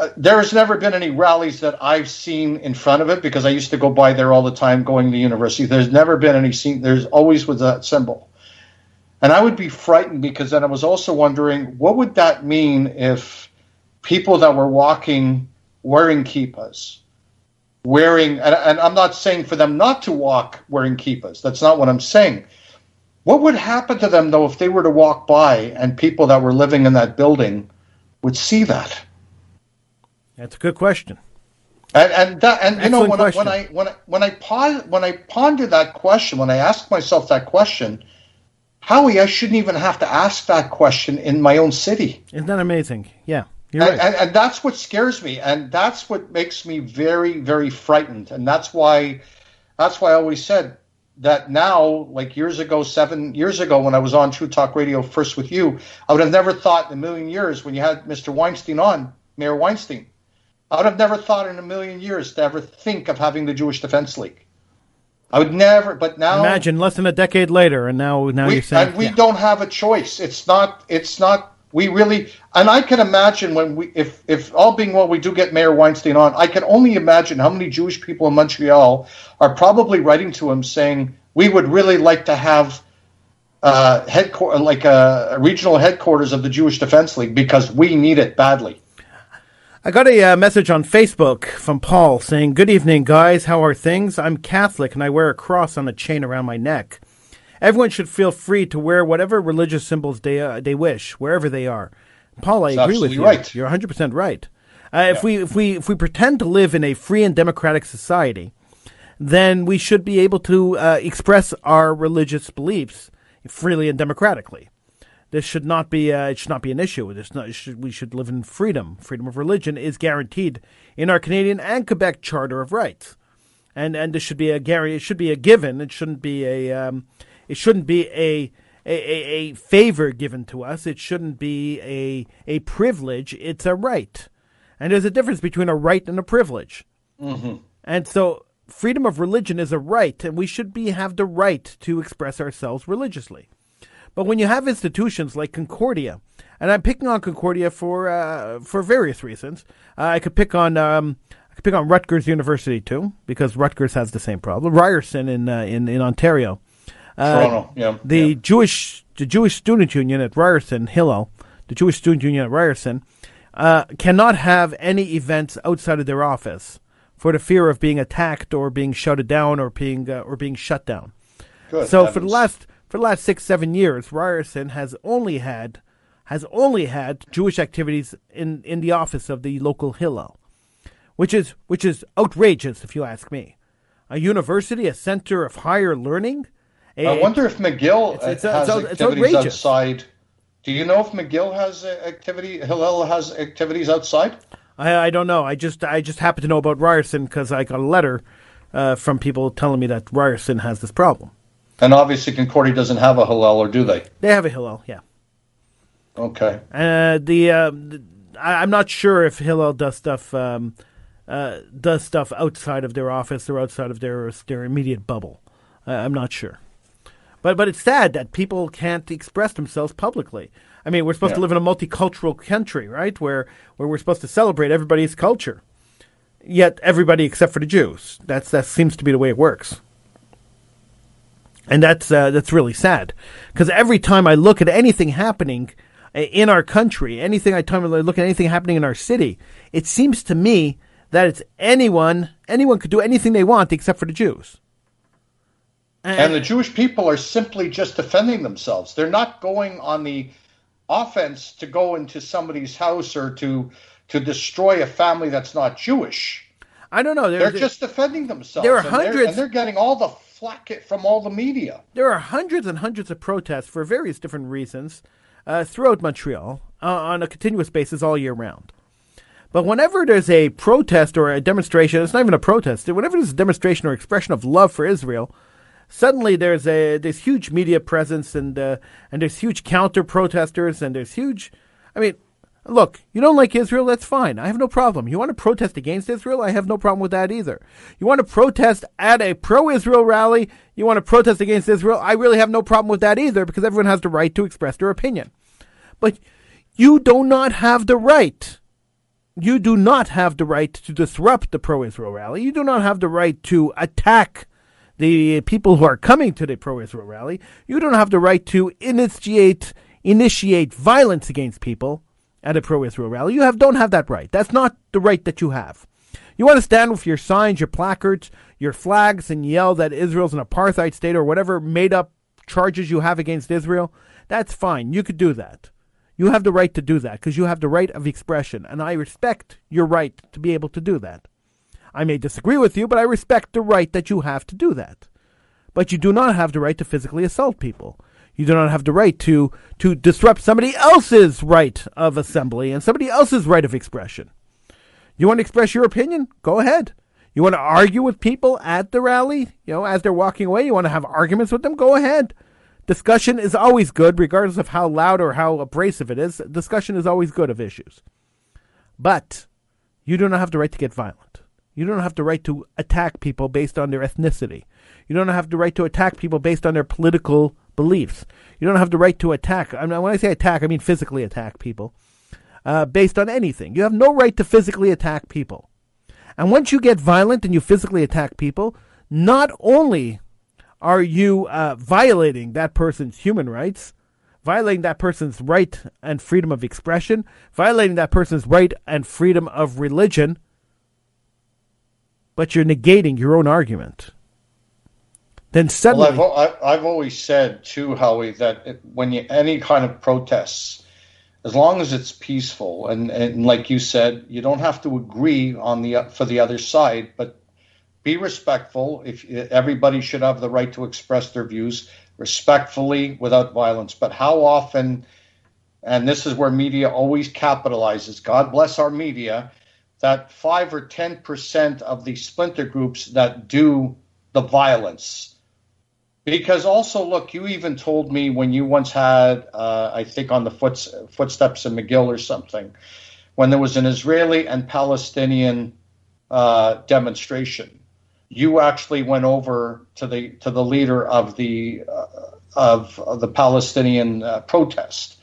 Uh, there has never been any rallies that I've seen in front of it because I used to go by there all the time going to university. There's never been any scene. There's always was that symbol. And I would be frightened because then I was also wondering, what would that mean if people that were walking wearing kippahs? Wearing, and, and I'm not saying for them not to walk wearing kippahs. That's not what I'm saying. What would happen to them, though, if they were to walk by and people that were living in that building would see that? That's a good question. And and, that, and you know, when I, when I when I when I pause, when I ponder that question, when I ask myself that question, Howie, I shouldn't even have to ask that question in my own city. Isn't that amazing? Yeah, you're and, right. And, and that's what scares me, and that's what makes me very, very frightened. And that's why, that's why I always said that now, like years ago, seven years ago, when I was on True Talk Radio first with you, I would have never thought in a million years when you had Mister Weinstein on, Mayor Weinstein, I would have never thought in a million years to ever think of having the Jewish Defense League. I would never, but now... Imagine, less than a decade later, and now, now we, you're saying... And we yeah. don't have a choice. It's not, it's not, we really... And I can imagine when we, if, if all being well, we do get Mayor Weinstein on, I can only imagine how many Jewish people in Montreal are probably writing to him saying, we would really like to have uh, headquarter, like a, a regional headquarters of the Jewish Defense League because we need it badly. I got a uh, message on Facebook from Paul saying, "Good evening, guys. How are things? I'm Catholic and I wear a cross on a chain around my neck. Everyone should feel free to wear whatever religious symbols they uh, they wish, wherever they are." Paul, I That's agree with you. Right. You're one hundred percent right. Uh, yeah. If we if we if we pretend to live in a free and democratic society, then we should be able to uh, express our religious beliefs freely and democratically. This should not be. Uh, it should not be an issue. This not, should, we should live in freedom. Freedom of religion is guaranteed in our Canadian and Quebec Charter of Rights, and and this should be a guarantee. It should be a given. It shouldn't be a. Um, it shouldn't be a a, a a favor given to us. It shouldn't be a a privilege. It's a right, and there's a difference between a right and a privilege. Mm-hmm. And so, freedom of religion is a right, and we should be have the right to express ourselves religiously. But when you have institutions like Concordia, and I'm picking on Concordia for uh, for various reasons, uh, I could pick on um, I could pick on Rutgers University too, because Rutgers has the same problem. Ryerson in uh, in in Ontario, uh, Toronto, yeah, the yeah. Jewish the Jewish Student Union at Ryerson, Hillel, the Jewish Student Union at Ryerson, uh, cannot have any events outside of their office for the fear of being attacked or being shouted down or being uh, or being shut down. Good, so heavens. for the last. For the last six, seven years, Ryerson has only had has only had Jewish activities in, in the office of the local Hillel, which is which is outrageous, if you ask me. A university, a center of higher learning. A, I wonder if McGill it's, it's, has it's, it's activities outrageous. outside. Do you know if McGill has activity? Hillel has activities outside? I, I don't know. I just I just happen to know about Ryerson because I got a letter uh, from people telling me that Ryerson has this problem. And obviously, Concordia doesn't have a Hillel, or do they? They have a Hillel, yeah. Okay. Uh, the, uh, the I, I'm not sure if Hillel does stuff um, uh, does stuff outside of their office or outside of their their immediate bubble. Uh, I'm not sure, but but it's sad that people can't express themselves publicly. I mean, we're supposed yeah. to live in a multicultural country, right? Where where we're supposed to celebrate everybody's culture, yet everybody except for the Jews. That's that seems to be the way it works. And that's uh, that's really sad, because every time I look at anything happening in our country, anything I time I look at anything happening in our city, it seems to me that it's anyone anyone could do anything they want except for the Jews. And, and the Jewish people are simply just defending themselves. They're not going on the offense to go into somebody's house or to to destroy a family that's not Jewish. I don't know. They're, they're, they're just defending themselves. There are and hundreds, they're, and they're getting all the. Flack it from all the media. There are hundreds and hundreds of protests for various different reasons uh, throughout Montreal uh, on a continuous basis all year round. But whenever there's a protest or a demonstration, it's not even a protest. Whenever there's a demonstration or expression of love for Israel, suddenly there's a there's huge media presence and uh, and there's huge counter protesters and there's huge. I mean, look, you don't like Israel, that's fine. I have no problem. You want to protest against Israel? I have no problem with that either. You want to protest at a pro-Israel rally? You want to protest against Israel? I really have no problem with that either, because everyone has the right to express their opinion. But you do not have the right. You do not have the right to disrupt the pro-Israel rally. You do not have the right to attack the people who are coming to the pro-Israel rally. You don't have the right to initiate, initiate violence against people at a pro-Israel rally. You have don't have that right. That's not the right that you have. You want to stand with your signs, your placards, your flags, and yell that Israel's an apartheid state or whatever made-up charges you have against Israel. That's fine. You could do that. You have the right to do that because you have the right of expression, and I respect your right to be able to do that. I may disagree with you, but I respect the right that you have to do that. But you do not have the right to physically assault people. You do not have the right to, to disrupt somebody else's right of assembly and somebody else's right of expression. You want to express your opinion? Go ahead. You want to argue with people at the rally? You know, as they're walking away, you want to have arguments with them? Go ahead. Discussion is always good, regardless of how loud or how abrasive it is. Discussion is always good of issues. But you do not have the right to get violent. You don't have the right to attack people based on their ethnicity. You don't have the right to attack people based on their political beliefs. You don't have the right to attack. I mean, when I say attack, I mean physically attack people uh, based on anything. You have no right to physically attack people. And once you get violent and you physically attack people, not only are you uh, violating that person's human rights, violating that person's right and freedom of expression, violating that person's right and freedom of religion, but you're negating your own argument. Then suddenly, well, I've, I've always said too, Howie, that it, when you any kind of protests, as long as it's peaceful, and, and like you said, you don't have to agree on the for the other side, but be respectful. If everybody should have the right to express their views respectfully without violence, but how often? And this is where media always capitalizes. God bless our media. That five or ten percent of the splinter groups that do the violence. Because also, look, you even told me when you once had, uh, I think on the foot, footsteps of McGill or something, when there was an Israeli and Palestinian uh, demonstration, you actually went over to the to the leader of the uh, of, of the Palestinian uh, protest,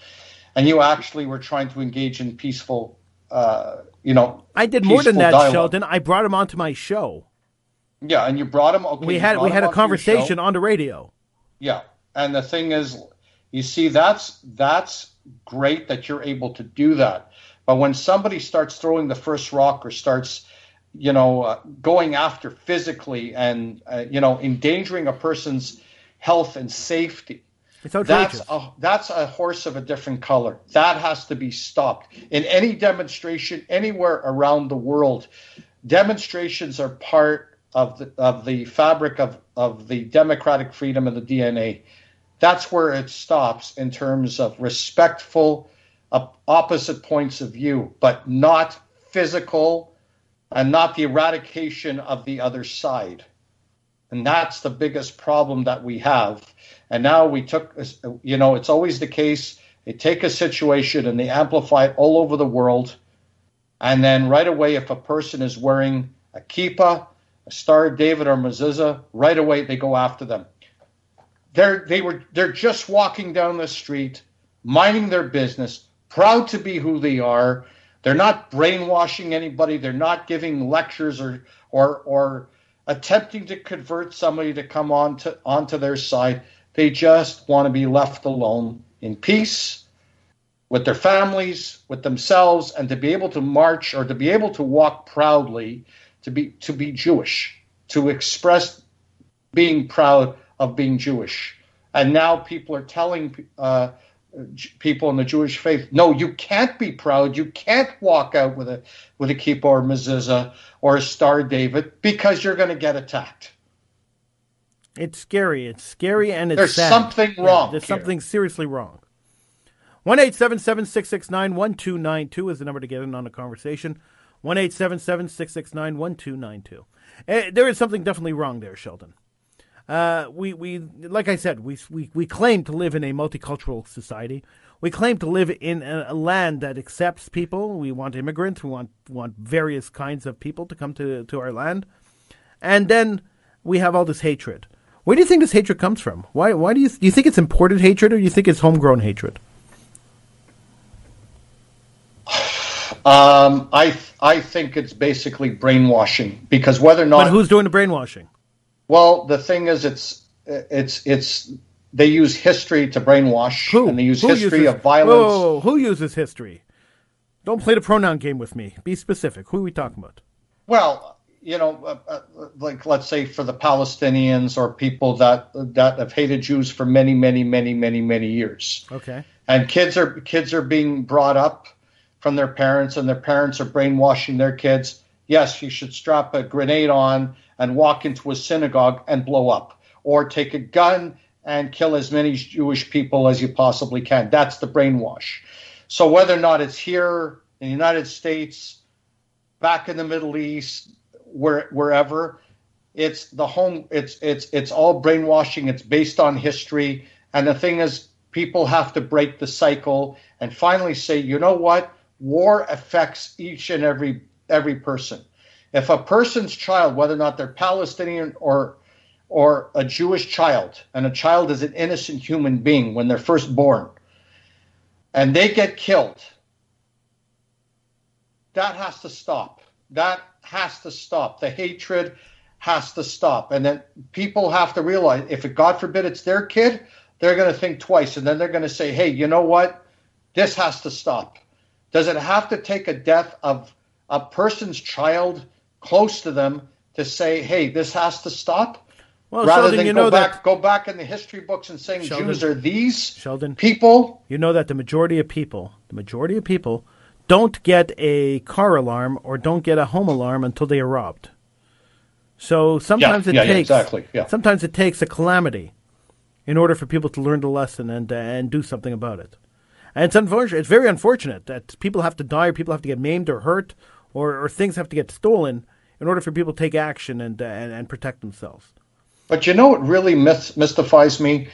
and you actually were trying to engage in peaceful, uh, you know, I did more than that, dialogue. Sheldon. I brought him onto my show. Yeah, and you brought him. Okay, we had we had a conversation on the radio. Yeah, and the thing is, you see, that's that's great that you're able to do that. But when somebody starts throwing the first rock or starts, you know, uh, going after physically and uh, you know, endangering a person's health and safety, it's outrageous. That's a, that's a horse of a different color. That has to be stopped in any demonstration anywhere around the world. Demonstrations are part of the of the fabric of, of the democratic freedom and the D N A. That's where it stops in terms of respectful uh, opposite points of view, but not physical and not the eradication of the other side. And that's the biggest problem that we have. And now we took, you know, it's always the case. They take a situation and they amplify it all over the world. And then right away, if a person is wearing a kippah, Star of David or Mezuzah, right away they go after them. They're they were they're just walking down the street, minding their business, proud to be who they are. They're not brainwashing anybody. They're not giving lectures or or or attempting to convert somebody to come on to onto their side. They just want to be left alone in peace with their families, with themselves, and to be able to march or to be able to walk proudly. To be to be Jewish, to express being proud of being Jewish, and now people are telling uh, J- people in the Jewish faith, no, you can't be proud. You can't walk out with a with a kippah or mezuzah or a Star David because you're going to get attacked. It's scary. It's scary, and it's there's sad. something wrong. Yeah, there's here. something seriously wrong. One eight seven seven six six nine one two nine two is the number to get in on the conversation. one eight seven seven six six nine one two nine two. There is something definitely wrong there, Sheldon. Uh, we, we, like I said, we, we, we claim to live in a multicultural society. We claim to live in a, a land that accepts people. We want immigrants. We want want various kinds of people to come to, to our land. And then we have all this hatred. Where do you think this hatred comes from? Why why do you do you think it's imported hatred, or do you think it's homegrown hatred? Um, I I think it's basically brainwashing, because whether or not. But who's doing the brainwashing? Well, the thing is, it's it's it's they use history to brainwash, who? and they use who history uses, of violence. Whoa, whoa, whoa. Who uses history? Don't play the pronoun game with me. Be specific. Who are we talking about? Well, you know, uh, uh, like let's say for the Palestinians or people that that have hated Jews for many, many, many, many, many years. Okay. And kids are kids are being brought up from their parents, and their parents are brainwashing their kids. Yes, you should strap a grenade on and walk into a synagogue and blow up, or take a gun and kill as many Jewish people as you possibly can. That's the brainwash. So whether or not it's here in the United States, back in the Middle East, where, wherever, it's the home. It's it's it's all brainwashing. It's based on history. And the thing is, people have to break the cycle and finally say, you know what? War affects each and every every person. If a person's child, whether or not they're Palestinian or or a Jewish child, and a child is an innocent human being when they're first born, and they get killed, that has to stop. That has to stop. The hatred has to stop. And then people have to realize, if it, God forbid, it's their kid, they're going to think twice, and then they're going to say, hey, you know what? This has to stop. Does it have to take a death of a person's child close to them to say, hey, this has to stop? Well, rather Sheldon, than you go, know back, that, go back in the history books and saying Sheldon, Jews are these Sheldon, people. You know that the majority of people, the majority of people don't get a car alarm or don't get a home alarm until they are robbed. So sometimes yeah, it yeah, takes yeah, exactly, yeah. sometimes it takes a calamity in order for people to learn the lesson and uh, and do something about it. And it's unfortunate. It's very unfortunate that people have to die, or people have to get maimed or hurt, or, or things have to get stolen in order for people to take action and uh, and, and protect themselves. But you know what really myth- mystifies me?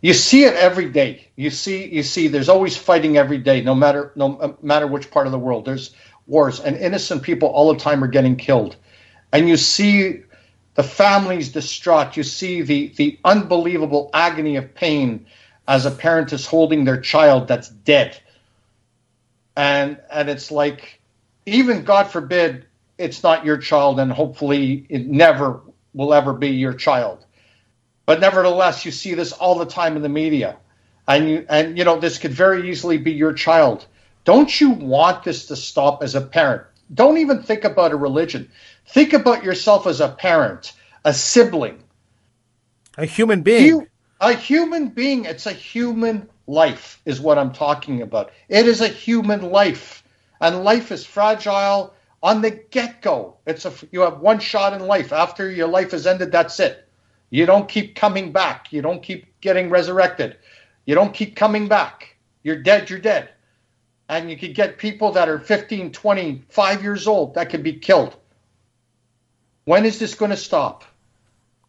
You see it every day. You see, you see. There's always fighting every day, no matter no matter which part of the world. There's wars, and innocent people all the time are getting killed. And you see the families distraught. You see the, the unbelievable agony of pain as a parent is holding their child that's dead. And and it's like, even God forbid, it's not your child, and hopefully it never will ever be your child. But nevertheless, you see this all the time in the media. And you, and you know, this could very easily be your child. Don't you want this to stop as a parent? Don't even think about a religion. Think about yourself as a parent, a sibling. A human being. You, a human being. It's a human life is what I'm talking about. It is a human life. And life is fragile on the get-go. It's a, you have one shot in life. After your life is ended, that's it. You don't keep coming back. You don't keep getting resurrected. You don't keep coming back. You're dead, you're dead. And you could get people that are fifteen, twenty, five years old that could be killed. When is this going to stop?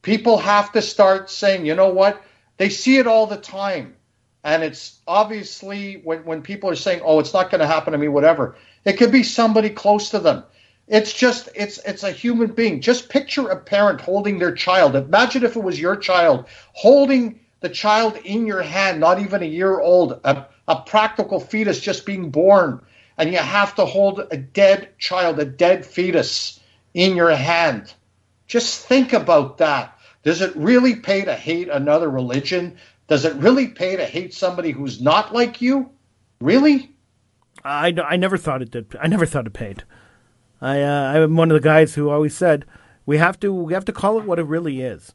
People have to start saying, you know what? They see it all the time. And it's obviously when, when people are saying, oh, it's not going to happen to me, whatever. It could be somebody close to them. It's just, it's it's a human being. Just picture a parent holding their child. Imagine if it was your child, holding the child in your hand, not even a year old, a, a practical fetus just being born. And you have to hold a dead child, a dead fetus in your hand. Just think about that. Does it really pay to hate another religion? Does it really pay to hate somebody who's not like you? Really? I, I never thought it did. I never thought it paid. I uh, I'm one of the guys who always said we have to we have to call it what it really is.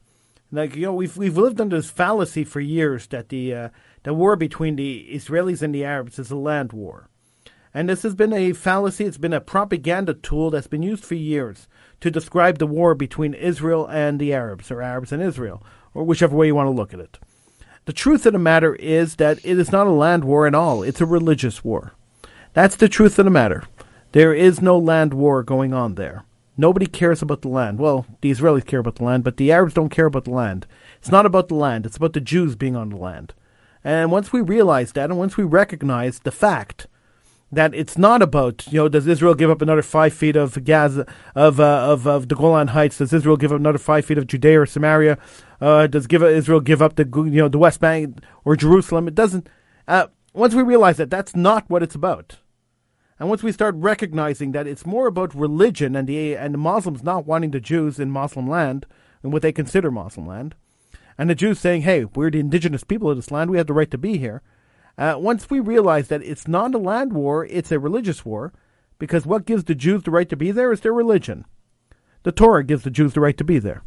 Like, you know, we've we've lived under this fallacy for years that the uh, the war between the Israelis and the Arabs is a land war. And this has been a fallacy. It's been a propaganda tool that's been used for years to describe the war between Israel and the Arabs, or Arabs and Israel, or whichever way you want to look at it. The truth of the matter is that it is not a land war at all. It's a religious war. That's the truth of the matter. There is no land war going on there. Nobody cares about the land. Well, the Israelis care about the land, but the Arabs don't care about the land. It's not about the land. It's about the Jews being on the land. And once we realize that, and once we recognize the fact that it's not about, you know, does Israel give up another five feet of Gaza, of uh, of of the Golan Heights? Does Israel give up another five feet of Judea or Samaria? Uh, does give Israel give up the you know the West Bank or Jerusalem? It doesn't. Uh, once we realize that, that's not what it's about. And once we start recognizing that it's more about religion and the and the Muslims not wanting the Jews in Muslim land and what they consider Muslim land, and the Jews saying, "Hey, we're the indigenous people of this land. We have the right to be here." Uh, once we realize that it's not a land war, it's a religious war, because what gives the Jews the right to be there is their religion. The Torah gives the Jews the right to be there.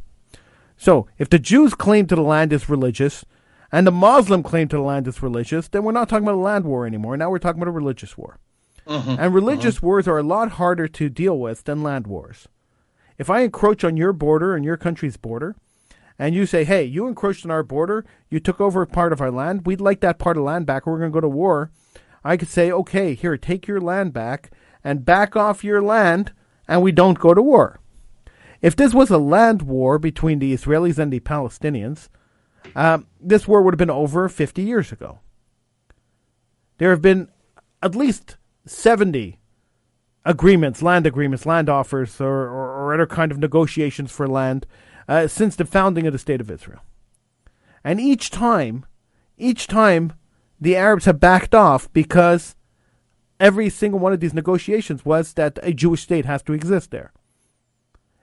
So if the Jews' claim to the land is religious, and the Muslim claim to the land is religious, then we're not talking about a land war anymore. Now we're talking about a religious war. Uh-huh. And religious uh-huh. wars are a lot harder to deal with than land wars. If I encroach on your border and your country's border, and you say, hey, you encroached on our border, you took over part of our land, we'd like that part of land back, or we're going to go to war, I could say, okay, here, take your land back, and back off your land, and we don't go to war. If this was a land war between the Israelis and the Palestinians, um, this war would have been over fifty years ago. There have been at least seventy agreements, land agreements, land offers, or, or, or other kind of negotiations for land uh, since the founding of the State of Israel. And each time, each time, the Arabs have backed off because every single one of these negotiations was that a Jewish state has to exist there.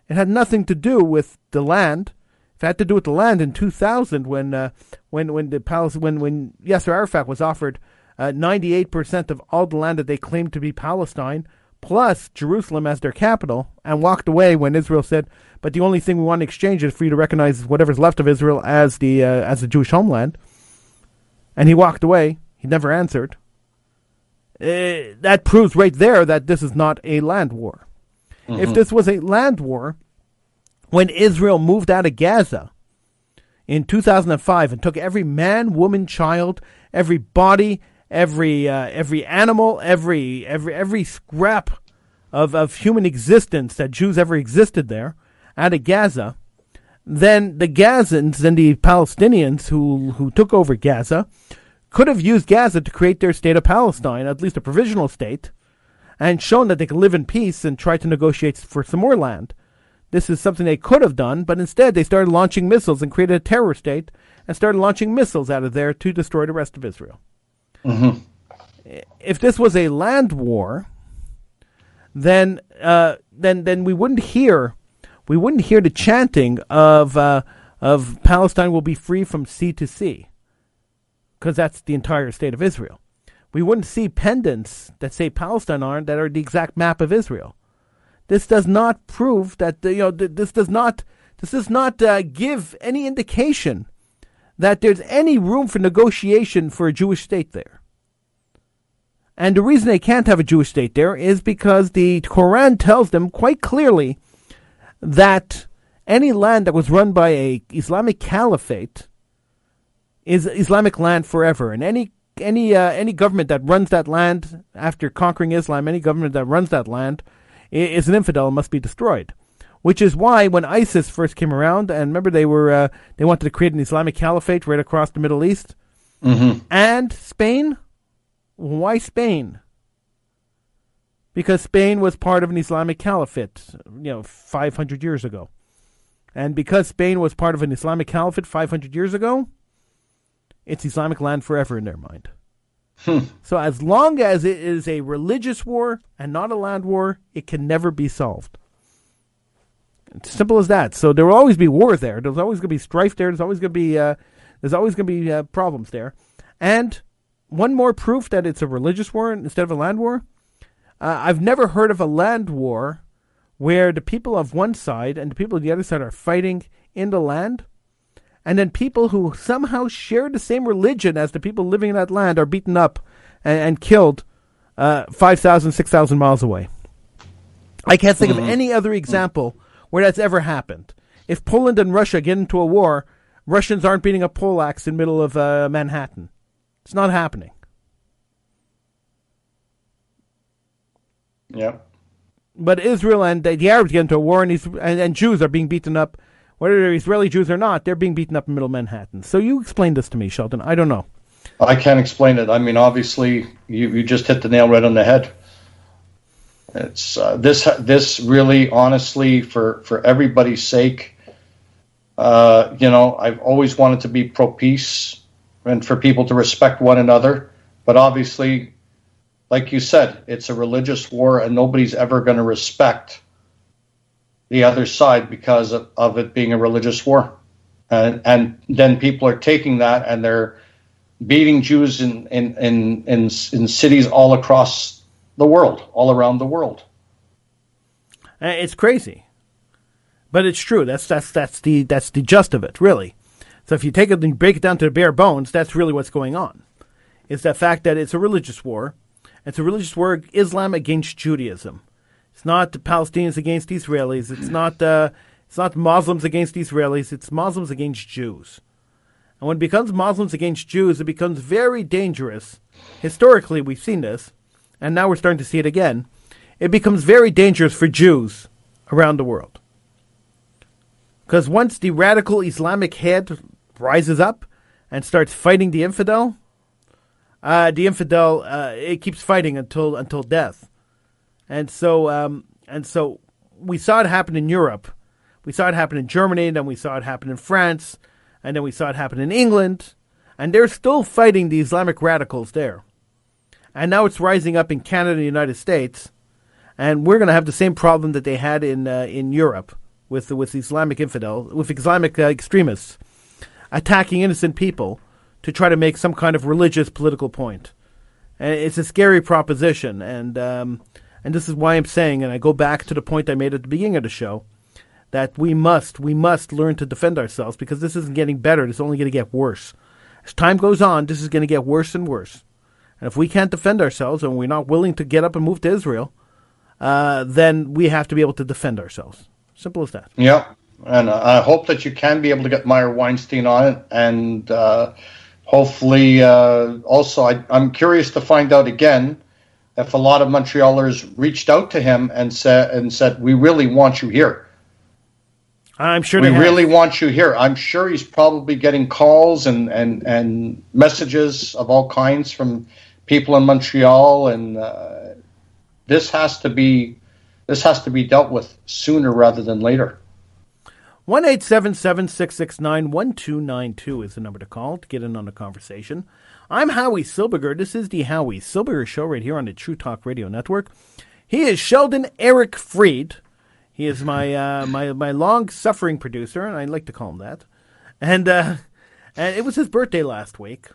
It had nothing to do with the land. If it had to do with the land in two thousand, when uh, when when the Palestinians, when when Yasser Arafat was offered uh, ninety-eight percent of all the land that they claimed to be Palestine, plus Jerusalem as their capital, and walked away when Israel said, "But the only thing we want in exchange is for you to recognize whatever's left of Israel as the uh, as the Jewish homeland." And he walked away. He never answered. Uh, that proves right there that this is not a land war. Mm-hmm. If this was a land war, when Israel moved out of Gaza in two thousand five and took every man, woman, child, every body, every uh, every animal, every every every scrap of, of human existence that Jews ever existed there out of Gaza, then the Gazans and the Palestinians who, who took over Gaza could have used Gaza to create their state of Palestine, at least a provisional state, and shown that they can live in peace and try to negotiate for some more land. This is something they could have done, but instead they started launching missiles and created a terror state and started launching missiles out of there to destroy the rest of Israel. Mm-hmm. If this was a land war, then uh, then then we wouldn't hear we wouldn't hear the chanting of uh, of Palestine will be free from sea to sea, because that's the entire state of Israel. We wouldn't see pendants that say Palestine on that are the exact map of Israel. This does not prove that the, you know th- this does not this does not uh, give any indication that there's any room for negotiation for a Jewish state there. And the reason they can't have a Jewish state there is because the Quran tells them quite clearly that any land that was run by a Islamic caliphate is Islamic land forever, and any Any uh, any government that runs that land after conquering Islam, any government that runs that land is an infidel and must be destroyed. Which is why when ISIS first came around, and remember they were uh, they wanted to create an Islamic caliphate right across the Middle East, mm-hmm. and Spain. Why Spain? Because Spain was part of an Islamic caliphate, you know, five hundred years ago, and because Spain was part of an Islamic caliphate five hundred years ago, it's Islamic land forever in their mind. Hmm. So as long as it is a religious war and not a land war, it can never be solved. It's simple as that. So there will always be war there. There's always going to be strife there. There's always going to be uh, there's always going to be uh, problems there. And one more proof that it's a religious war instead of a land war. Uh, I've never heard of a land war where the people of one side and the people of the other side are fighting in the land, and then people who somehow share the same religion as the people living in that land are beaten up and, and killed uh, five thousand, six thousand miles away. I can't think mm-hmm. of any other example where that's ever happened. If Poland and Russia get into a war, Russians aren't beating up Polacks in the middle of uh, Manhattan. It's not happening. Yeah. But Israel and the, the Arabs get into a war, and, and, and Jews are being beaten up. Whether they're Israeli Jews or not, they're being beaten up in middle Manhattan. So you explain this to me, Sheldon. I don't know. I can't explain it. I mean, obviously, you, you just hit the nail right on the head. It's uh, this this really, honestly, for, for everybody's sake, uh, you know, I've always wanted to be pro-peace and for people to respect one another. But obviously, like you said, it's a religious war, and nobody's ever going to respect the other side because of, of it being a religious war. And and then people are taking that and they're beating Jews in, in, in, in, in cities all across the world, all around the world. It's crazy. But it's true. That's that's that's the that's the gist of it, really. So if you take it and break it down to the bare bones, that's really what's going on. It's the fact that it's a religious war. It's a religious war, Islam against Judaism. It's not the Palestinians against Israelis. It's not uh, it's not Muslims against Israelis. It's Muslims against Jews. And when it becomes Muslims against Jews, it becomes very dangerous. Historically, we've seen this, and now we're starting to see it again. It becomes very dangerous for Jews around the world. Because once the radical Islamic head rises up and starts fighting the infidel, uh, the infidel uh, it keeps fighting until until death. And so um, and so we saw it happen in Europe. We saw it happen in Germany, then we saw it happen in France, and then we saw it happen in England. And they're still fighting the Islamic radicals there. And now it's rising up in Canada and the United States. And we're going to have the same problem that they had in uh, in Europe with with Islamic infidel, with Islamic uh, extremists attacking innocent people to try to make some kind of religious political point. And it's a scary proposition. And um, and this is why I'm saying, and I go back to the point I made at the beginning of the show, that we must, we must learn to defend ourselves, because this isn't getting better. It's only going to get worse. As time goes on, this is going to get worse and worse. And if we can't defend ourselves and we're not willing to get up and move to Israel, uh, then we have to be able to defend ourselves. Simple as that. Yeah. And I hope that you can be able to get Meyer Weinstein on it. And uh, hopefully, uh, also, I, I'm curious to find out again if a lot of Montrealers reached out to him and, sa- and said, we really want you here. I'm sure we really have. want you here. I'm sure he's probably getting calls and, and, and messages of all kinds from people in Montreal, and uh, this has to be this has to be dealt with sooner rather than later. One eight seven seven six six nine one two nine two is the number to call to get in on the conversation. I'm Howie Silberger. This is the Howie Silberger Show right here on the True Talk Radio Network. He is Sheldon Eric Fried. He is my uh, my my long-suffering producer, and I like to call him that. And uh, and it was his birthday last week,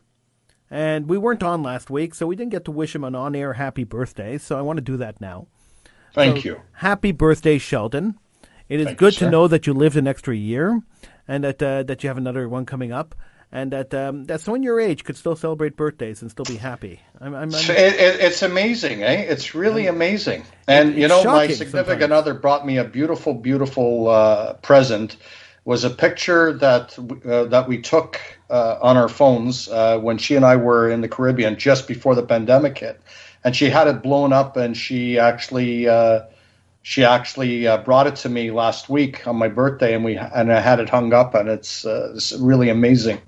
and we weren't on last week, so we didn't get to wish him an on-air happy birthday. So I want to do that now. Thank so, you. Happy birthday, Sheldon! It is Thank good you, to sir. know that you lived an extra year, and that uh, that you have another one coming up, and that um, that someone your age could still celebrate birthdays and still be happy. I'm, I'm, I'm, it, it, it's amazing, eh? It's really yeah. amazing. And, you know, my significant sometimes. other brought me a beautiful, beautiful uh, present. Was a picture that uh, that we took uh, on our phones uh, when she and I were in the Caribbean just before the pandemic hit. And she had it blown up, and she actually uh, she actually uh, brought it to me last week on my birthday, and we and I had it hung up, and it's, uh, it's really amazing.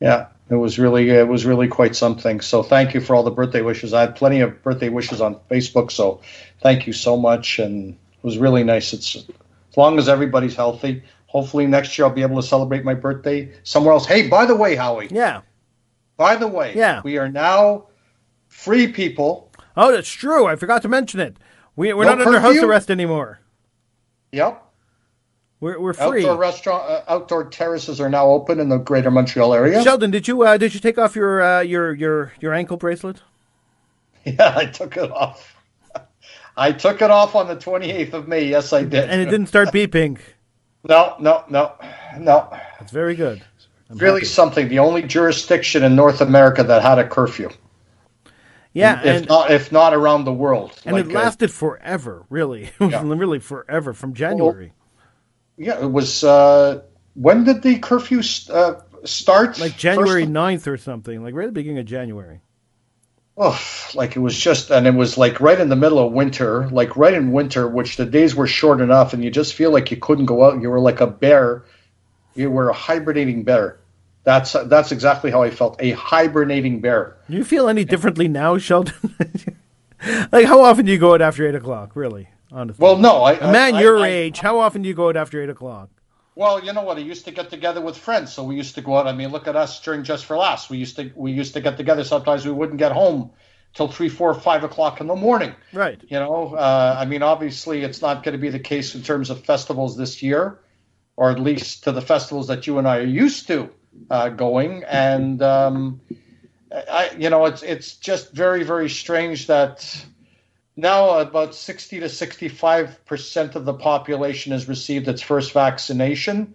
Yeah. It was really, it was really quite something. So thank you for all the birthday wishes. I had plenty of birthday wishes on Facebook, so thank you so much. And it was really nice. It's as long as everybody's healthy. Hopefully next year I'll be able to celebrate my birthday somewhere else. Hey, by the way, Howie. Yeah. By the way. Yeah. We are now free people. Oh, that's true. I forgot to mention it. We, we're no not curfew. under house arrest anymore. Yep. We're we're free. Outdoor restaurant, uh, outdoor terraces are now open in the Greater Montreal area. Sheldon, did you uh, did you take off your uh, your your your ankle bracelet? Yeah, I took it off. I took it off on the twenty-eighth of May. Yes, I did. And it didn't start beeping. No, no, no, no. It's very good. I'm really happy. Something. The only jurisdiction in North America that had a curfew. Yeah, if and, not if not around the world, and like it lasted a, forever. Really, yeah. really forever from January. Well, yeah, it was, uh, when did the curfew uh, start? Like January First, ninth or something, like right at the beginning of January. Oh, like it was just, and it was like right in the middle of winter, like right in winter, which the days were short enough, and you just feel like you couldn't go out. You were like a bear. You were a hibernating bear. That's that's exactly how I felt, a hibernating bear. Do you feel any differently now, Sheldon? Like, how often do you go out after eight o'clock, really? Honestly. Well, no. I, a man I, your I, age, I, how often do you go out after eight o'clock? Well, you know what? I used to get together with friends, so we used to go out. I mean, look at us during Just for Laughs. We used to we used to get together. Sometimes we wouldn't get home till three, four, five o'clock in the morning. Right. You know, uh, I mean, obviously it's not going to be the case in terms of festivals this year, or at least to the festivals that you and I are used to uh, going. And, um, I, you know, it's it's just very, very strange that... Now about sixty to sixty-five percent of the population has received its first vaccination.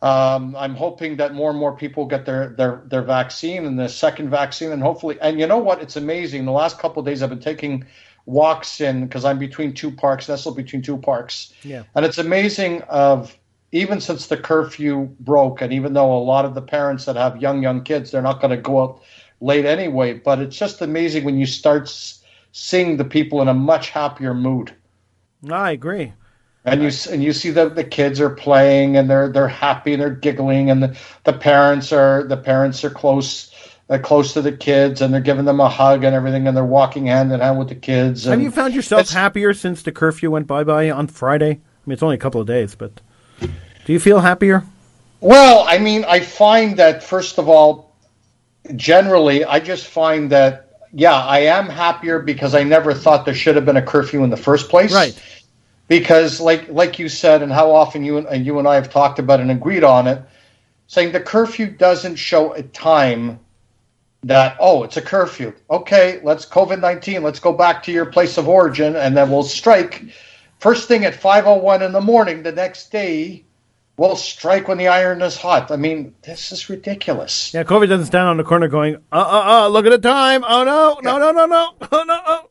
Um, I'm hoping that more and more people get their, their, their vaccine and the second vaccine, and hopefully, and you know what, it's amazing. The last couple of days I've been taking walks in, cause I'm between two parks, nestled between two parks. Yeah. And it's amazing of even since the curfew broke, and even though a lot of the parents that have young, young kids, they're not going to go out late anyway, but it's just amazing when you start seeing the people in a much happier mood. No, I agree. And you and you see that the kids are playing and they're they're happy and they're giggling, and the, the parents are the parents are close uh, close to the kids, and they're giving them a hug and everything, and they're walking hand in hand with the kids. And have you found yourself happier since the curfew went bye bye on Friday? I mean, it's only a couple of days, but do you feel happier? Well, I mean, I find that first of all, generally, I just find that yeah, I am happier because I never thought there should have been a curfew in the first place, right? Because, like like you said, and how often you and you and I have talked about and agreed on it, saying the curfew doesn't show a time that, oh, it's a curfew. Okay, let's COVID nineteen, let's go back to your place of origin, and then we'll strike. First thing at five oh one in the morning, the next day, we'll strike when the iron is hot. I mean, this is ridiculous. Yeah, COVID doesn't stand on the corner going, uh-uh-uh, look at the time. Oh, no, no, no, no, no, oh, no, oh.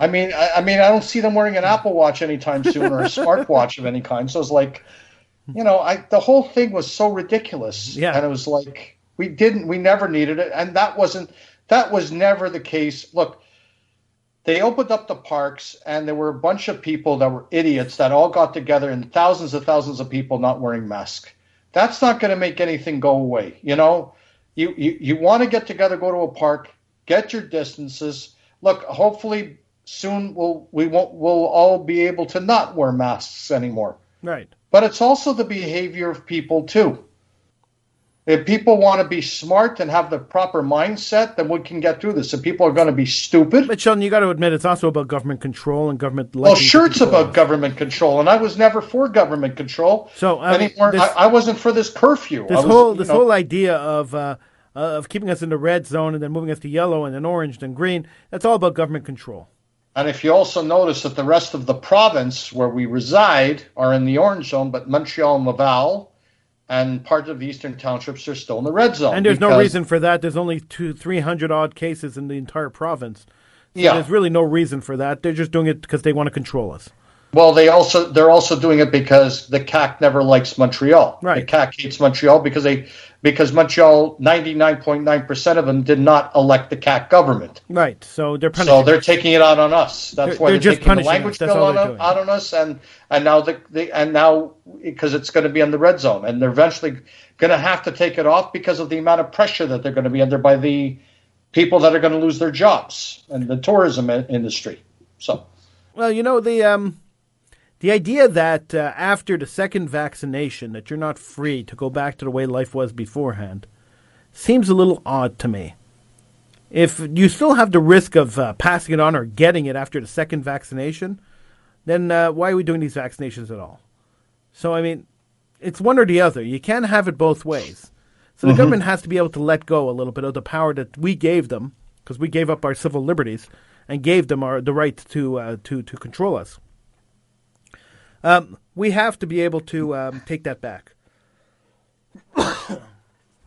I mean, I, I mean, I don't see them wearing an Apple Watch anytime soon, or a smartwatch of any kind. So it's like, you know, I, the whole thing was so ridiculous. Yeah. And it was like, we didn't, we never needed it. And that wasn't, that was never the case. Look, they opened up the parks and there were a bunch of people that were idiots that all got together, and thousands and thousands of people not wearing masks. That's not going to make anything go away. You know, you, you, you want to get together, go to a park, get your distances. Look, hopefully soon we'll, we won't, we'll all be able to not wear masks anymore. Right. But it's also the behavior of people, too. If people want to be smart and have the proper mindset, then we can get through this. If people are going to be stupid. But, Sheldon, you got to admit it's also about government control and government. Well, sure, it's about government control. And I was never for government control so I mean, anymore. This, I, I wasn't for this curfew. This, was, whole, this whole idea of... Uh, Uh, of keeping us in the red zone and then moving us to yellow and then orange and green. That's all about government control. And if you also notice that the rest of the province where we reside are in the orange zone, but Montreal and Laval and parts of the eastern townships are still in the red zone. And there's no reason for that. There's only two, three hundred odd cases in the entire province. So yeah. There's really no reason for that. They're just doing it because they want to control us. Well, they also they're also doing it because the C A C never likes Montreal. Right. The C A C hates Montreal because they because Montreal ninety-nine point nine percent of them did not elect the C A C government. Right. So they're punishing so they're taking it out on us. That's they're, why they're, they're taking the language bill out, out on us, and and now the, the and now because it's going to be on the red zone, and they're eventually going to have to take it off because of the amount of pressure that they're going to be under by the people that are going to lose their jobs and the tourism industry. So, well, you know the. Um The idea that uh, after the second vaccination that you're not free to go back to the way life was beforehand seems a little odd to me. If you still have the risk of uh, passing it on or getting it after the second vaccination, then uh, why are we doing these vaccinations at all? So, I mean, it's one or the other. You can't have it both ways. So the mm-hmm. government has to be able to let go a little bit of the power that we gave them, because we gave up our civil liberties and gave them our, the right to, uh, to, to control us. Um, we have to be able to um, take that back.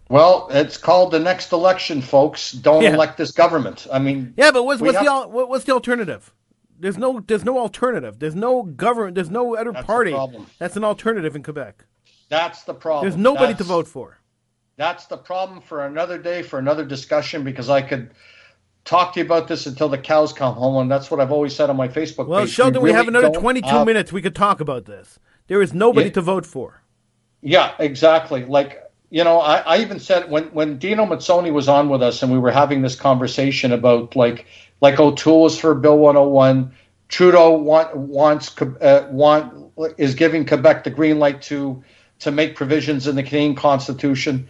Well, it's called the next election, folks. Don't yeah. elect this government. I mean, yeah, but what's, what's have... the al- what's the alternative? There's no there's no alternative. There's no government. There's no other that's party that's an alternative in Quebec. That's the problem. There's nobody that's, to vote for. That's the problem for another day, for another discussion, because I could. Talk to you about this until the cows come home, and that's what I've always said on my Facebook page. Well, Sheldon, we, really we have another twenty-two have... minutes we could talk about this. There is nobody yeah. to vote for. Yeah, exactly. Like, you know, I, I even said when, when Dino Mazzoni was on with us and we were having this conversation about, like, like O'Toole is for Bill one oh one, Trudeau want, wants uh, want is giving Quebec the green light to to make provisions in the Canadian Constitution.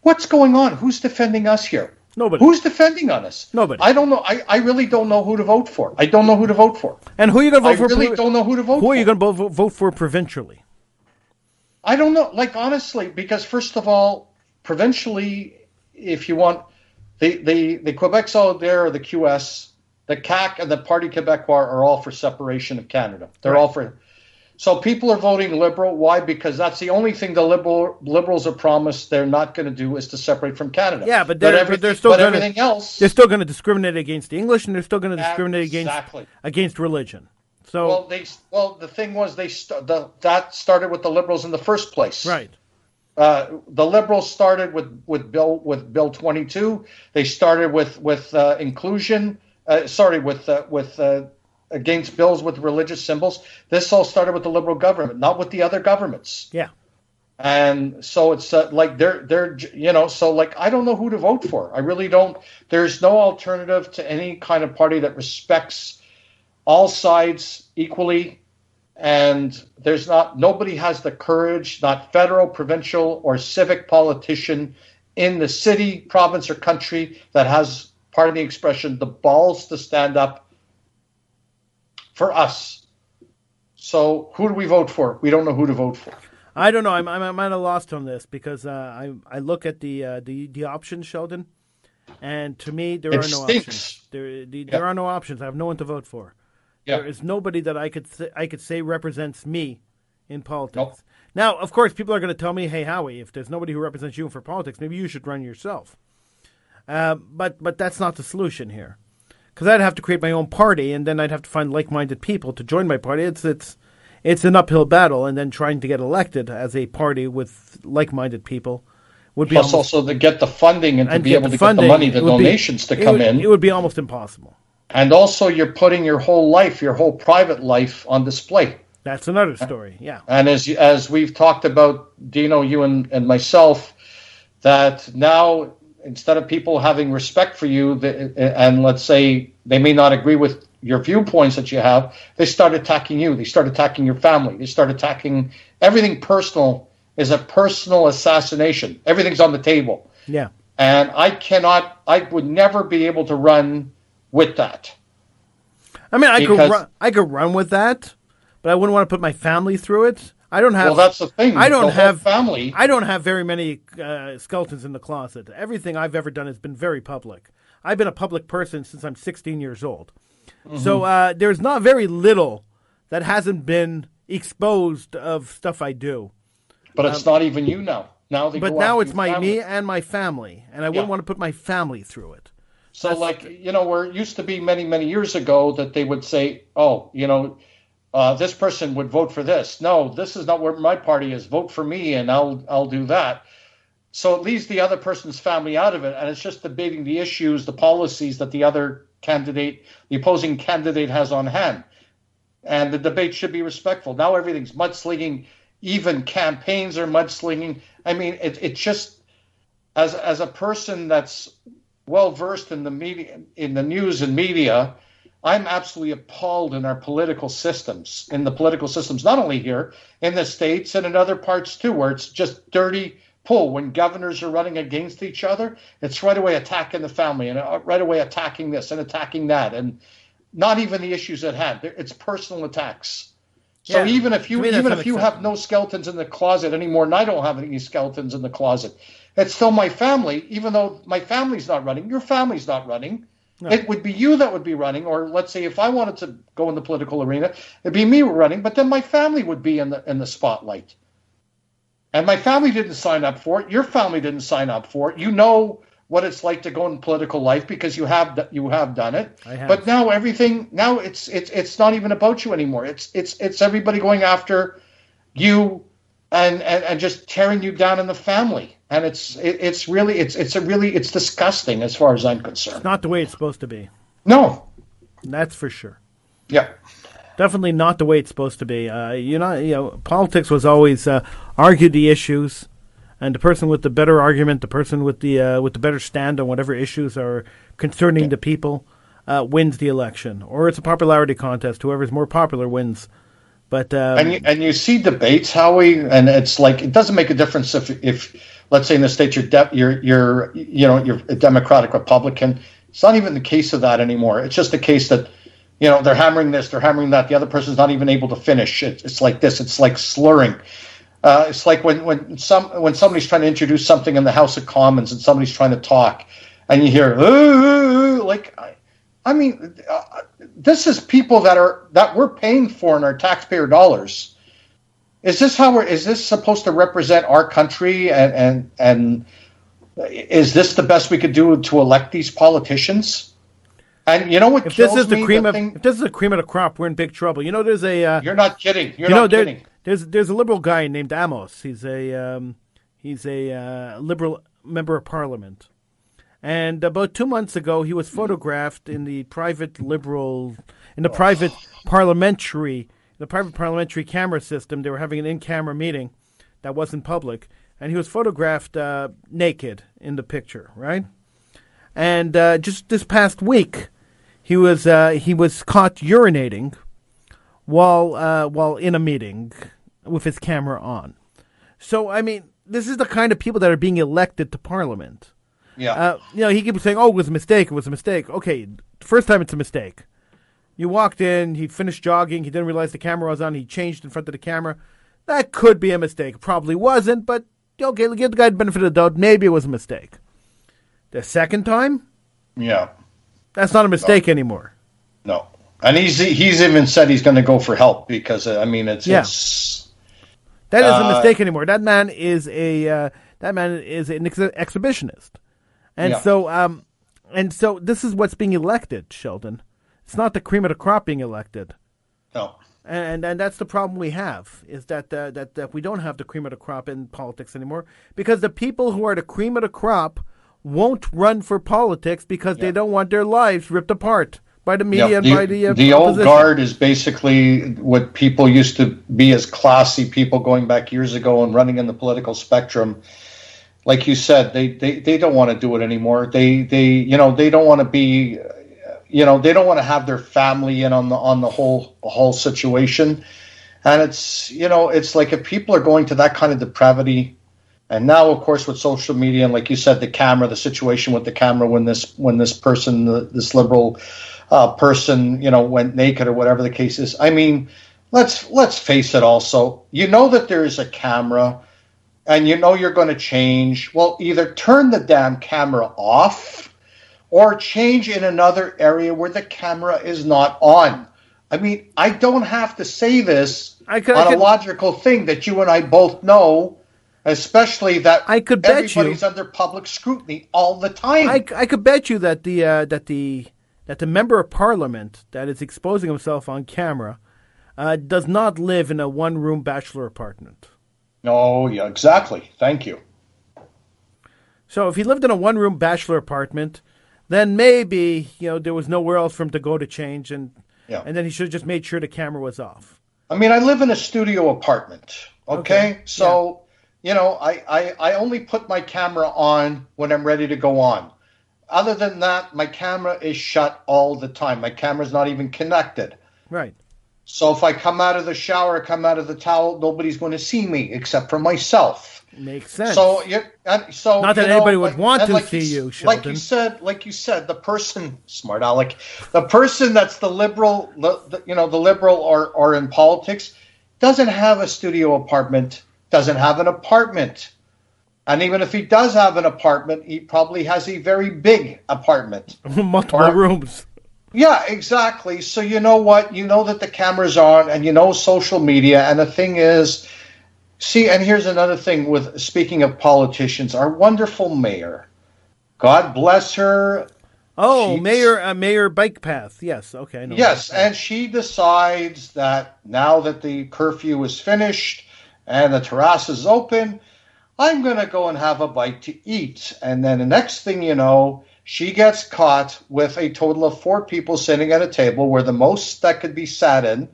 What's going on? Who's defending us here? Nobody. Who's defending on us? Nobody. I don't know. I, I really don't know who to vote for. I don't know who to vote for. And who are you going to vote I for? I really pro- don't know who to vote for. Who are you going to vote for provincially? I don't know. Like, honestly, because first of all, provincially, if you want, the, the, the Quebec Solidaire or the Q S, the C A C and the Parti Québécois are all for separation of Canada. They're right. all for So people are voting liberal. Why? Because that's the only thing the liberal liberals are promised they're not going to do is to separate from Canada. Yeah, but they're, but every, but they're still but gonna, everything else. They're still going to discriminate against the English, and they're still going to discriminate exactly. against against religion. So well, they well the thing was they st- the, that started with the liberals in the first place. Right. Uh, the liberals started with, with Bill with Bill twenty-two. They started with with uh, inclusion. Uh, sorry, with uh, with. Uh, against bills with religious symbols. This all started with the liberal government, not with the other governments. Yeah. And so it's uh, like they're, they're, you know, so like, I don't know who to vote for. I really don't. There's no alternative to any kind of party that respects all sides equally. And there's not, nobody has the courage, not federal, provincial, or civic politician in the city, province, or country that has, pardon the expression, the balls to stand up for us. So who do we vote for? We don't know who to vote for. I don't know. I'm I'm, I'm at a loss on this because uh, I I look at the uh, the the options, Sheldon, and to me there it are no stinks. options. There the, yeah. there are no options. I have no one to vote for. Yeah. There is nobody that I could th- I could say represents me in politics. Nope. Now, of course, people are going to tell me, "Hey, Howie, if there's nobody who represents you for politics, maybe you should run yourself." Uh, but but that's not the solution here. Because I'd have to create my own party, and then I'd have to find like-minded people to join my party. It's it's it's an uphill battle, and then trying to get elected as a party with like-minded people would be plus almost, also to get the funding and, and to be able to funding, get the money, the donations be, to come would, in. It would be almost impossible. And also, you're putting your whole life, your whole private life, on display. That's another story. Yeah. And as as we've talked about, Dino, you and, and myself, that now, instead of people having respect for you, and let's say they may not agree with your viewpoints that you have, they start attacking you. They start attacking your family. They start attacking everything personal is a personal assassination. Everything's on the table. Yeah. And I cannot, I would never be able to run with that. I mean, I could run, I could run with that, but I wouldn't want to put my family through it. I don't have. Well, that's the thing. I don't the have family. I don't have very many uh, skeletons in the closet. Everything I've ever done has been very public. I've been a public person since I'm sixteen years old, mm-hmm. so uh, there's not very little that hasn't been exposed of stuff I do. But um, it's not even you now. Now they. But go now it's my family. me and my family, and I wouldn't yeah. want to put my family through it. So, that's, like you know, where it used to be many, many years ago that they would say, "Oh, you know." Uh, this person would vote for this. No, this is not where my party is. Vote for me, and I'll I'll do that. So it leaves the other person's family out of it, and it's just debating the issues, the policies that the other candidate, the opposing candidate has on hand. And the debate should be respectful. Now everything's mudslinging. Even campaigns are mudslinging. I mean, it it just as as a person that's well versed in the media, in the news and media. I'm absolutely appalled in our political systems, in the political systems, not only here in the States and in other parts too, where it's just dirty pull. When governors are running against each other, it's right away attacking the family and right away attacking this and attacking that and not even the issues at hand. It's personal attacks. So yeah, even if you even if you have no skeletons in the closet anymore, and I don't have any skeletons in the closet, it's still my family, even though my family's not running, your family's not running. No. It would be you that would be running, or let's say if I wanted to go in the political arena, it'd be me running, but then my family would be in the in the spotlight. And my family didn't sign up for it. Your family didn't sign up for it. You know what it's like to go in political life because you have you have done it. I have. But now everything now it's it's it's not even about you anymore. It's it's it's everybody going after you and and, and just tearing you down in the family. And it's it, it's really it's it's a really it's disgusting as far as I'm concerned. It's not the way it's supposed to be. No, that's for sure. Yeah, definitely not the way it's supposed to be. Uh, you know, you know, politics was always uh, argue the issues, and the person with the better argument, the person with the uh, with the better stand on whatever issues are concerning yeah. the people, uh, wins the election, or it's a popularity contest. Whoever's more popular wins. But um, and you, and you see debates, Howie, and it's like it doesn't make a difference if if let's say in the States you're de- you're you're you know you're a Democratic Republican. It's not even the case of that anymore. It's just the case that you know they're hammering this, they're hammering that. The other person's not even able to finish. It, it's like this. It's like slurring. Uh, it's like when when some when somebody's trying to introduce something in the House of Commons and somebody's trying to talk, and you hear ooh, like. I mean, uh, this is people that are that we're paying for in our taxpayer dollars, Is this how we're, is this supposed to represent our country? And, and and is this the best we could do to elect these politicians? And you know what? If this is the cream of the thing, if this is the cream of the crop, we're in big trouble. You know, there's a uh, you're not kidding. You're you know, not there, kidding. There's there's a liberal guy named Amos. He's a um, he's a uh, liberal member of parliament. And about two months ago, he was photographed in the private liberal, in the oh. private parliamentary, the private parliamentary camera system. They were having an in-camera meeting that wasn't public, and he was photographed uh, naked in the picture, right? And uh, just this past week, he was uh, he was caught urinating while uh, while in a meeting with his camera on. So I mean, this is the kind of people that are being elected to parliament. Yeah, uh, you know, he keeps saying, "Oh, it was a mistake. It was a mistake." Okay, first time it's a mistake. You walked in. He finished jogging. He didn't realize the camera was on. He changed in front of the camera. That could be a mistake. Probably wasn't, but okay, give the guy the benefit of the doubt. Maybe it was a mistake. The second time, yeah, that's not a mistake no. anymore. No, and he's he's even said he's going to go for help because uh, I mean it's yeah. it's that isn't uh, a mistake anymore. That man is a uh, that man is an ex- exhibitionist. And yeah. so, um, and so, this is what's being elected, Sheldon. It's not the cream of the crop being elected. No. And and that's the problem we have is that uh, that that we don't have the cream of the crop in politics anymore because the people who are the cream of the crop won't run for politics because yeah. they don't want their lives ripped apart by the media yeah. and the, by the uh, the opposition. Old guard is basically what people used to be as classy people going back years ago and running in the political spectrum. Like you said, they, they, they don't want to do it anymore. They they you know they don't want to be, you know they don't want to have their family in on the on the whole whole situation, and it's you know it's like if people are going to that kind of depravity, and now of course with social media and like you said the camera, the situation with the camera when this when this person the, this liberal uh, person you know went naked or whatever the case is. I mean, let's let's face it. Also, you know that there is a camera. And you know you're going to change. Well, either turn the damn camera off or change in another area where the camera is not on. I mean, I don't have to say this I could, on I could, a logical thing that you and I both know, especially that I could bet everybody's you, under public scrutiny all the time. I, I could bet you that the uh, that the that the member of parliament that is exposing himself on camera uh, does not live in a one-room bachelor apartment. Oh, yeah, exactly. Thank you. So if he lived in a one-room bachelor apartment, then maybe, you know, there was nowhere else for him to go to change, and yeah. and then he should have just made sure the camera was off. I mean, I live in a studio apartment, okay? okay. So, yeah. you know, I, I, I only put my camera on when I'm ready to go on. Other than that, my camera is shut all the time. My camera's not even connected. Right. So if I come out of the shower, come out of the towel, nobody's going to see me except for myself. Makes sense. So, you, so not that you know, anybody would like, want to like see you, you, Sheldon. Like you said, like you said, the person, smart Alec, the person that's the liberal, the, you know, the liberal or or in politics, doesn't have a studio apartment, doesn't have an apartment, and even if he does have an apartment, he probably has a very big apartment, multiple or, rooms. Yeah, exactly. So you know what? You know that the camera's on and you know social media. And the thing is, see, and here's another thing with speaking of politicians, our wonderful mayor. God bless her. Oh, She's, Mayor uh, Mayor Bike Path. Yes, okay. No yes, and she decides that now that the curfew is finished and the terrace is open, I'm going to go and have a bite to eat. And then the next thing you know, she gets caught with a total of four people sitting at a table where the most that could be sat in,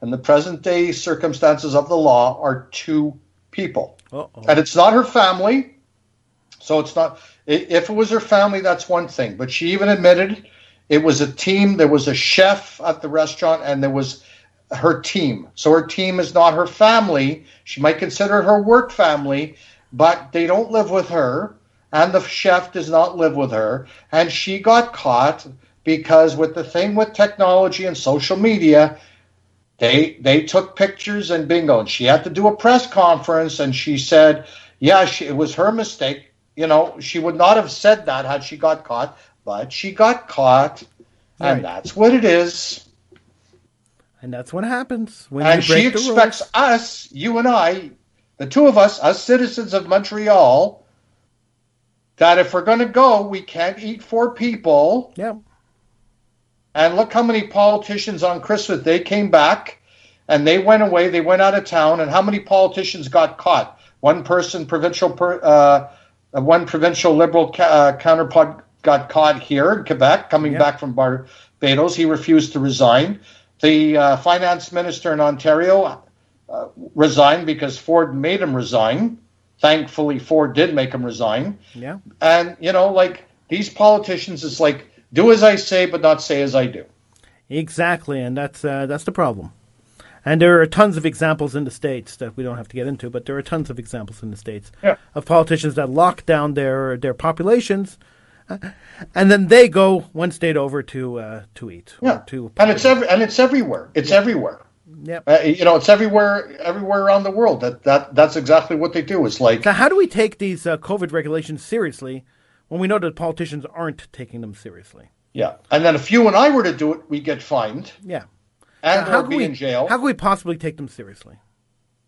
in the present-day circumstances of the law, are two people. Uh-oh. And it's not her family, so it's not – if it was her family, that's one thing. But she even admitted it was a team. There was a chef at the restaurant, and there was her team. So her team is not her family. She might consider her work family, but they don't live with her. And the chef does not live with her. And she got caught because with the thing with technology and social media, they they took pictures and bingo. And she had to do a press conference. And she said, yeah, she, it was her mistake. You know, she would not have said that had she got caught. But she got caught. Right. And that's what it is. And that's what happens when and you break the rules. And she expects us, you and I, the two of us, us citizens of Montreal, that if we're going to go, we can't eat four people. Yeah. And look how many politicians on Christmas, they came back and they went away, they went out of town, and how many politicians got caught? One person, provincial, per, uh, one provincial liberal ca- uh, counterpart got caught here in Quebec, coming yeah. back from Barbados. He refused to resign. The uh, finance minister in Ontario uh, resigned because Ford made him resign. Thankfully, Ford did make him resign. Yeah. And, you know, like, these politicians, it's like, do as I say, but not say as I do. Exactly, and that's uh, that's the problem. And there are tons of examples in the States that we don't have to get into, but there are tons of examples in the States yeah. of politicians that lock down their, their populations, uh, and then they go one state over to uh, to eat. Yeah. Or to and it's every, and it's everywhere. It's yeah. everywhere. Yep. Uh, you know, it's everywhere everywhere around the world. That that that's exactly what they do. It's like, so how do we take these uh, COVID regulations seriously when we know that politicians aren't taking them seriously? Yeah. And then if you and I were to do it, we'd get fined. Yeah. And uh, or be we, in jail. How can we possibly take them seriously?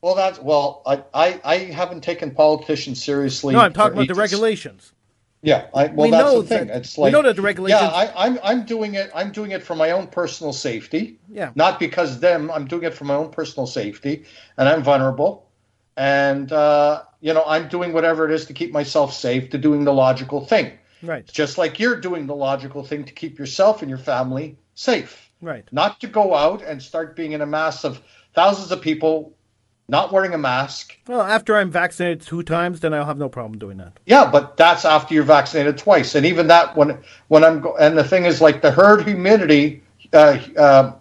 Well, that's well, I, I, I haven't taken politicians seriously. No, I'm talking about ages. The regulations. Yeah. I, well, we that's know the thing. That, it's like, we know that the regulations. Yeah, I, I'm I'm doing it. I'm doing it for my own personal safety. Yeah. Not because of them. I'm doing it for my own personal safety, and I'm vulnerable. And, uh, you know, I'm doing whatever it is to keep myself safe, to doing the logical thing. Right. Just like you're doing the logical thing to keep yourself and your family safe. Right. Not to go out and start being in a mass of thousands of people not wearing a mask. Well, after I'm vaccinated two times, then I'll have no problem doing that. Yeah, but that's after you're vaccinated twice. And even that, when when I'm go- – and the thing is, like, the herd humidity uh, – uh,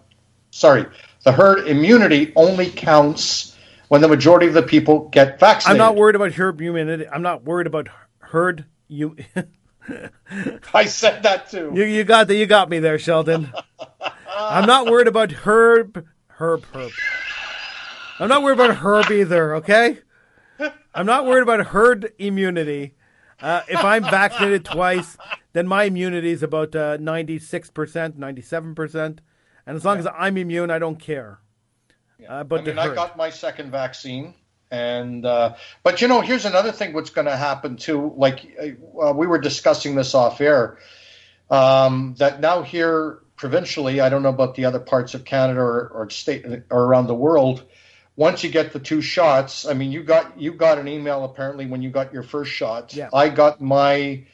sorry, the herd immunity only counts – when the majority of the people get vaccinated. I'm not worried about herd immunity. I'm not worried about herd. You. I said that too. You, you got the, You got me there, Sheldon. I'm not worried about herb, herb, herb. I'm not worried about herb either. Okay. I'm not worried about herd immunity. Uh, if I'm vaccinated twice, then my immunity is about uh, ninety-six percent, ninety-seven percent, and as long yeah. as I'm immune, I don't care. Uh, but I mean, I got my second vaccine, and uh, but you know, here's another thing. What's going to happen too? Like uh, we were discussing this off air. Um, that now here provincially, I don't know about the other parts of Canada or, or state or around the world. Once you get the two shots, I mean, you got you got an email apparently when you got your first shot. Yeah. I got my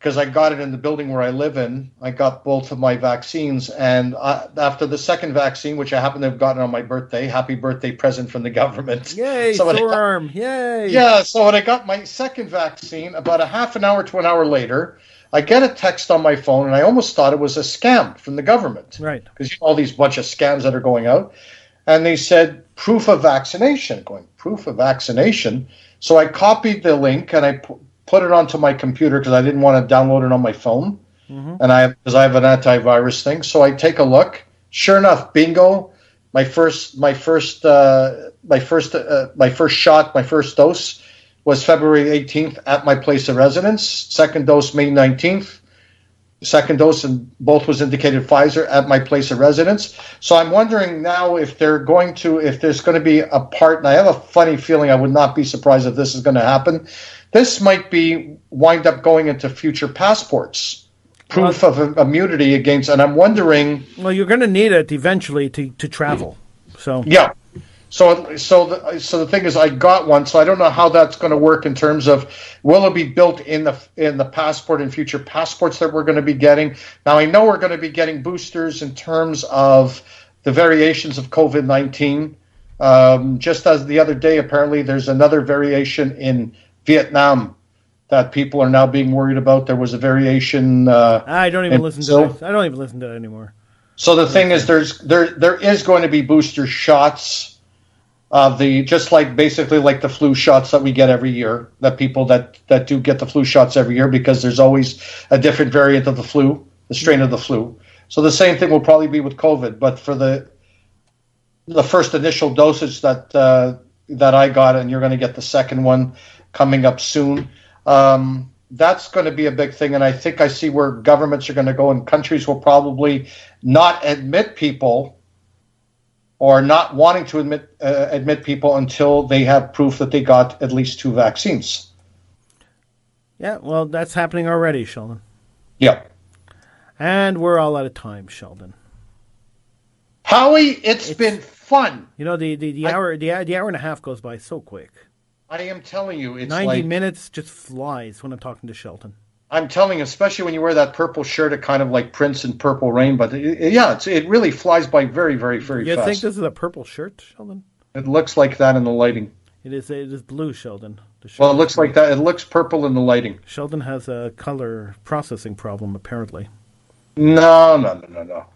because I got it in the building where I live in. I got both of my vaccines. And I, after the second vaccine, which I happen to have gotten on my birthday, happy birthday present from the government. Yay, so storm. Got, Yay. Yeah, so when I got my second vaccine, about a half an hour to an hour later, I get a text on my phone, and I almost thought it was a scam from the government. Right. Because you know, all these bunch of scams that are going out. And they said, proof of vaccination. Going, proof of vaccination? So I copied the link, and I put... put it onto my computer because I didn't want to download it on my phone, mm-hmm. and I because I have an antivirus thing. So I take a look. Sure enough, bingo! My first, my first, uh, my first, uh, my first shot, my first dose was February eighteenth at my place of residence. Second dose May nineteenth. Second dose, and both was indicated Pfizer at my place of residence. So I'm wondering now if they're going to, if there's going to be a part, and I have a funny feeling I would not be surprised if this is going to happen. This might be wind up going into future passports, proof well, of immunity against, and I'm wondering. Well, you're going to need it eventually to, to travel. So yeah. So, so, the, so the thing is, I got one, so I don't know how that's going to work in terms of will it be built in the in the passport and future passports that we're going to be getting. Now, I know we're going to be getting boosters in terms of the variations of COVID nineteen. Um, just as the other day, apparently, there's another variation in Vietnam that people are now being worried about. There was a variation. Uh, I don't even listen to that. I don't even listen to that anymore. So the thing is, there's there there is going to be booster shots. Uh, the just like basically like the flu shots that we get every year, that people that, that do get the flu shots every year, because there's always a different variant of the flu, the strain of the flu. So the same thing will probably be with COVID, but for the the first initial dosage that uh, that I got, and you're going to get the second one coming up soon. Um, that's going to be a big thing, and I think I see where governments are going to go, and countries will probably not admit people or not wanting to admit uh, admit people until they have proof that they got at least two vaccines. Yeah, well, that's happening already, Sheldon. Yeah. And we're all out of time, Sheldon. Howie, it's, it's been fun. You know, the, the, the I, hour the, the hour and a half goes by so quick. I am telling you, it's ninety like, minutes just flies when I'm talking to Sheldon. I'm telling you, especially when you wear that purple shirt, it kind of like Prince and Purple Rain. But it, yeah, it's, it really flies by very, very, very you fast. You think this is a purple shirt, Sheldon? It looks like that in the lighting. It is. It is blue, Sheldon. Well, it looks like that. It looks purple in the lighting. Sheldon has a color processing problem, apparently. No, no, no, no, no.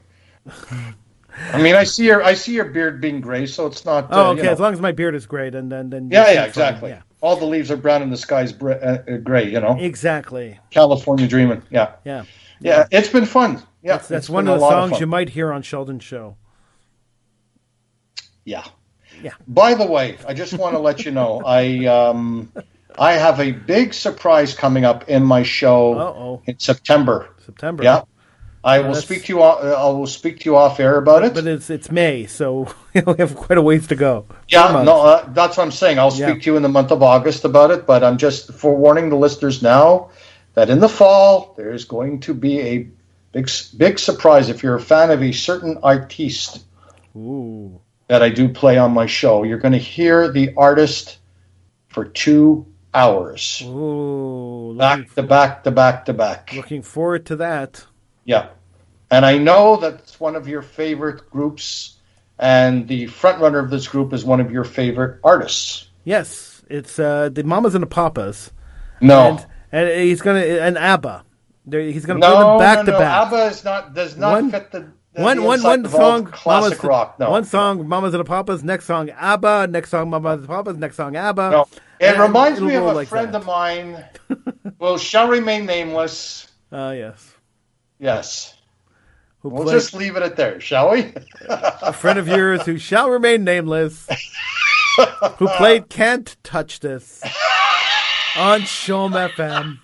I mean, I see your I see your beard being gray, so it's not. Oh, uh, okay. You know. As long as my beard is gray, then then then. Yeah, yeah, exactly. Yeah. All the leaves are brown and the sky's br- uh, gray. You know. Exactly. California dreaming. Yeah. Yeah. Yeah. It's been fun. Yeah. That's, that's one of the songs of you might hear on Sheldon's show. Yeah. Yeah. By the way, I just want to let you know, I um, I have a big surprise coming up in my show Uh-oh. in September. September. Yeah. I yeah, will speak to you. I will speak to you off air about it. But it's it's May, so we have quite a ways to go. Yeah, no, uh, that's what I'm saying. I'll speak yeah. to you in the month of August about it. But I'm just forewarning the listeners now that in the fall there is going to be a big big surprise. If you're a fan of a certain artiste, ooh, that I do play on my show, you're going to hear the artist for two hours. Ooh, back to back to back to back. Looking forward to that. Yeah. And I know that's one of your favorite groups, and the front runner of this group is one of your favorite artists. Yes, it's uh, the Mamas and the Papas. No, and, and he's gonna and ABBA. He's gonna no, play them back no, to no. back. ABBA is not does not one, fit the, the one, one, one song classic Mamas, rock. No, one song Mamas and the Papas. Next song ABBA. Next song Mamas and the Papas. Next song ABBA. No, it and reminds me of a like friend that. of mine. Well, shall remain nameless. Ah, uh, yes. Yes. Who we'll played, just leave it at there, shall we? A friend of yours who shall remain nameless, who played Can't Touch This on CHOM F M.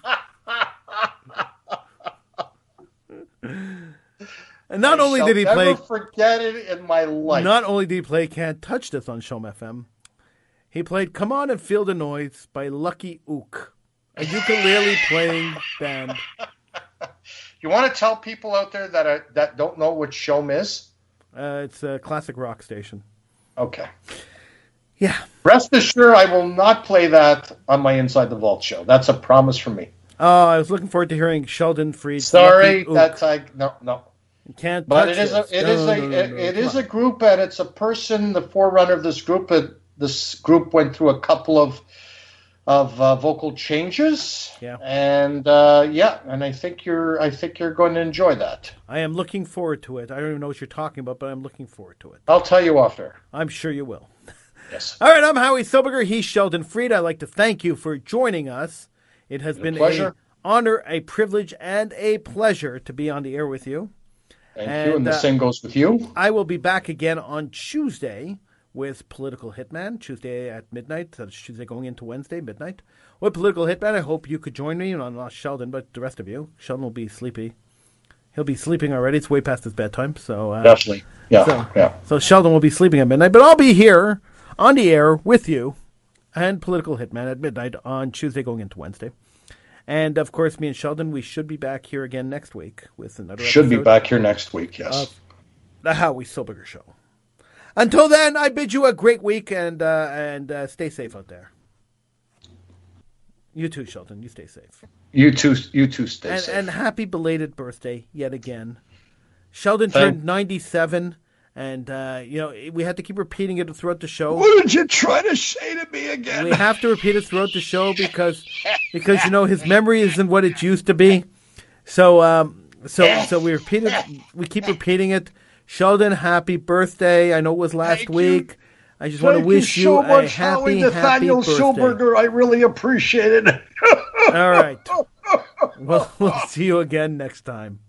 And not I only did he never play... forget it in my life. Not only did he play Can't Touch This on CHOM F M, he played Come On and Feel the Noise by Lucky Ook, a ukulele playing band. You want to tell people out there that are, that don't know what CHOM is? Uh, it's a classic rock station. Okay. Yeah. Rest assured, I will not play that on my Inside the Vault show. That's a promise from me. Oh, I was looking forward to hearing Sheldon Fried. Sorry, that's like no, no. You can't. But it is a, it is a, it is a group, and it's a person, the forerunner of this group. It, this group went through a couple of. Of uh, vocal changes, yeah, and uh, yeah, and I think you're, I think you're going to enjoy that. I am looking forward to it. I don't even know what you're talking about, but I'm looking forward to it. I'll tell you off air. I'm sure you will. Yes. All right. I'm Howie Silberger. He's Sheldon Fried. I'd like to thank you for joining us. It has been, been an honor, a privilege, and a pleasure to be on the air with you. Thank and, you, and the uh, same goes with you. I will be back again on Tuesday. With Political Hitman, Tuesday at midnight. That's Tuesday going into Wednesday, midnight. With Political Hitman, I hope you could join me. Not, not Sheldon, but the rest of you. Sheldon will be sleepy. He'll be sleeping already. It's way past his bedtime. So, uh, definitely. Yeah, so, yeah. So Sheldon will be sleeping at midnight. But I'll be here on the air with you and Political Hitman at midnight on Tuesday going into Wednesday. And, of course, me and Sheldon, we should be back here again next week with another Should episode be back here next week, yes. The Howie Silberger Show. Until then, I bid you a great week, and uh, and uh, stay safe out there. You too, Sheldon. You stay safe. You too. You too. Stay and, safe. And happy belated birthday yet again. Sheldon Thank- turned ninety-seven, and uh, you know we had to keep repeating it throughout the show. What did you try to say to me again? We have to repeat it throughout the show because because you know his memory isn't what it used to be. So um so so we repeat it. We keep repeating it. Sheldon, happy birthday. I know it was last Thank week. You. I just Thank want to wish you, so you much, a happy, Howie, Nathaniel happy birthday. Silberger, I really appreciate it. All right. Well, we'll see you again next time.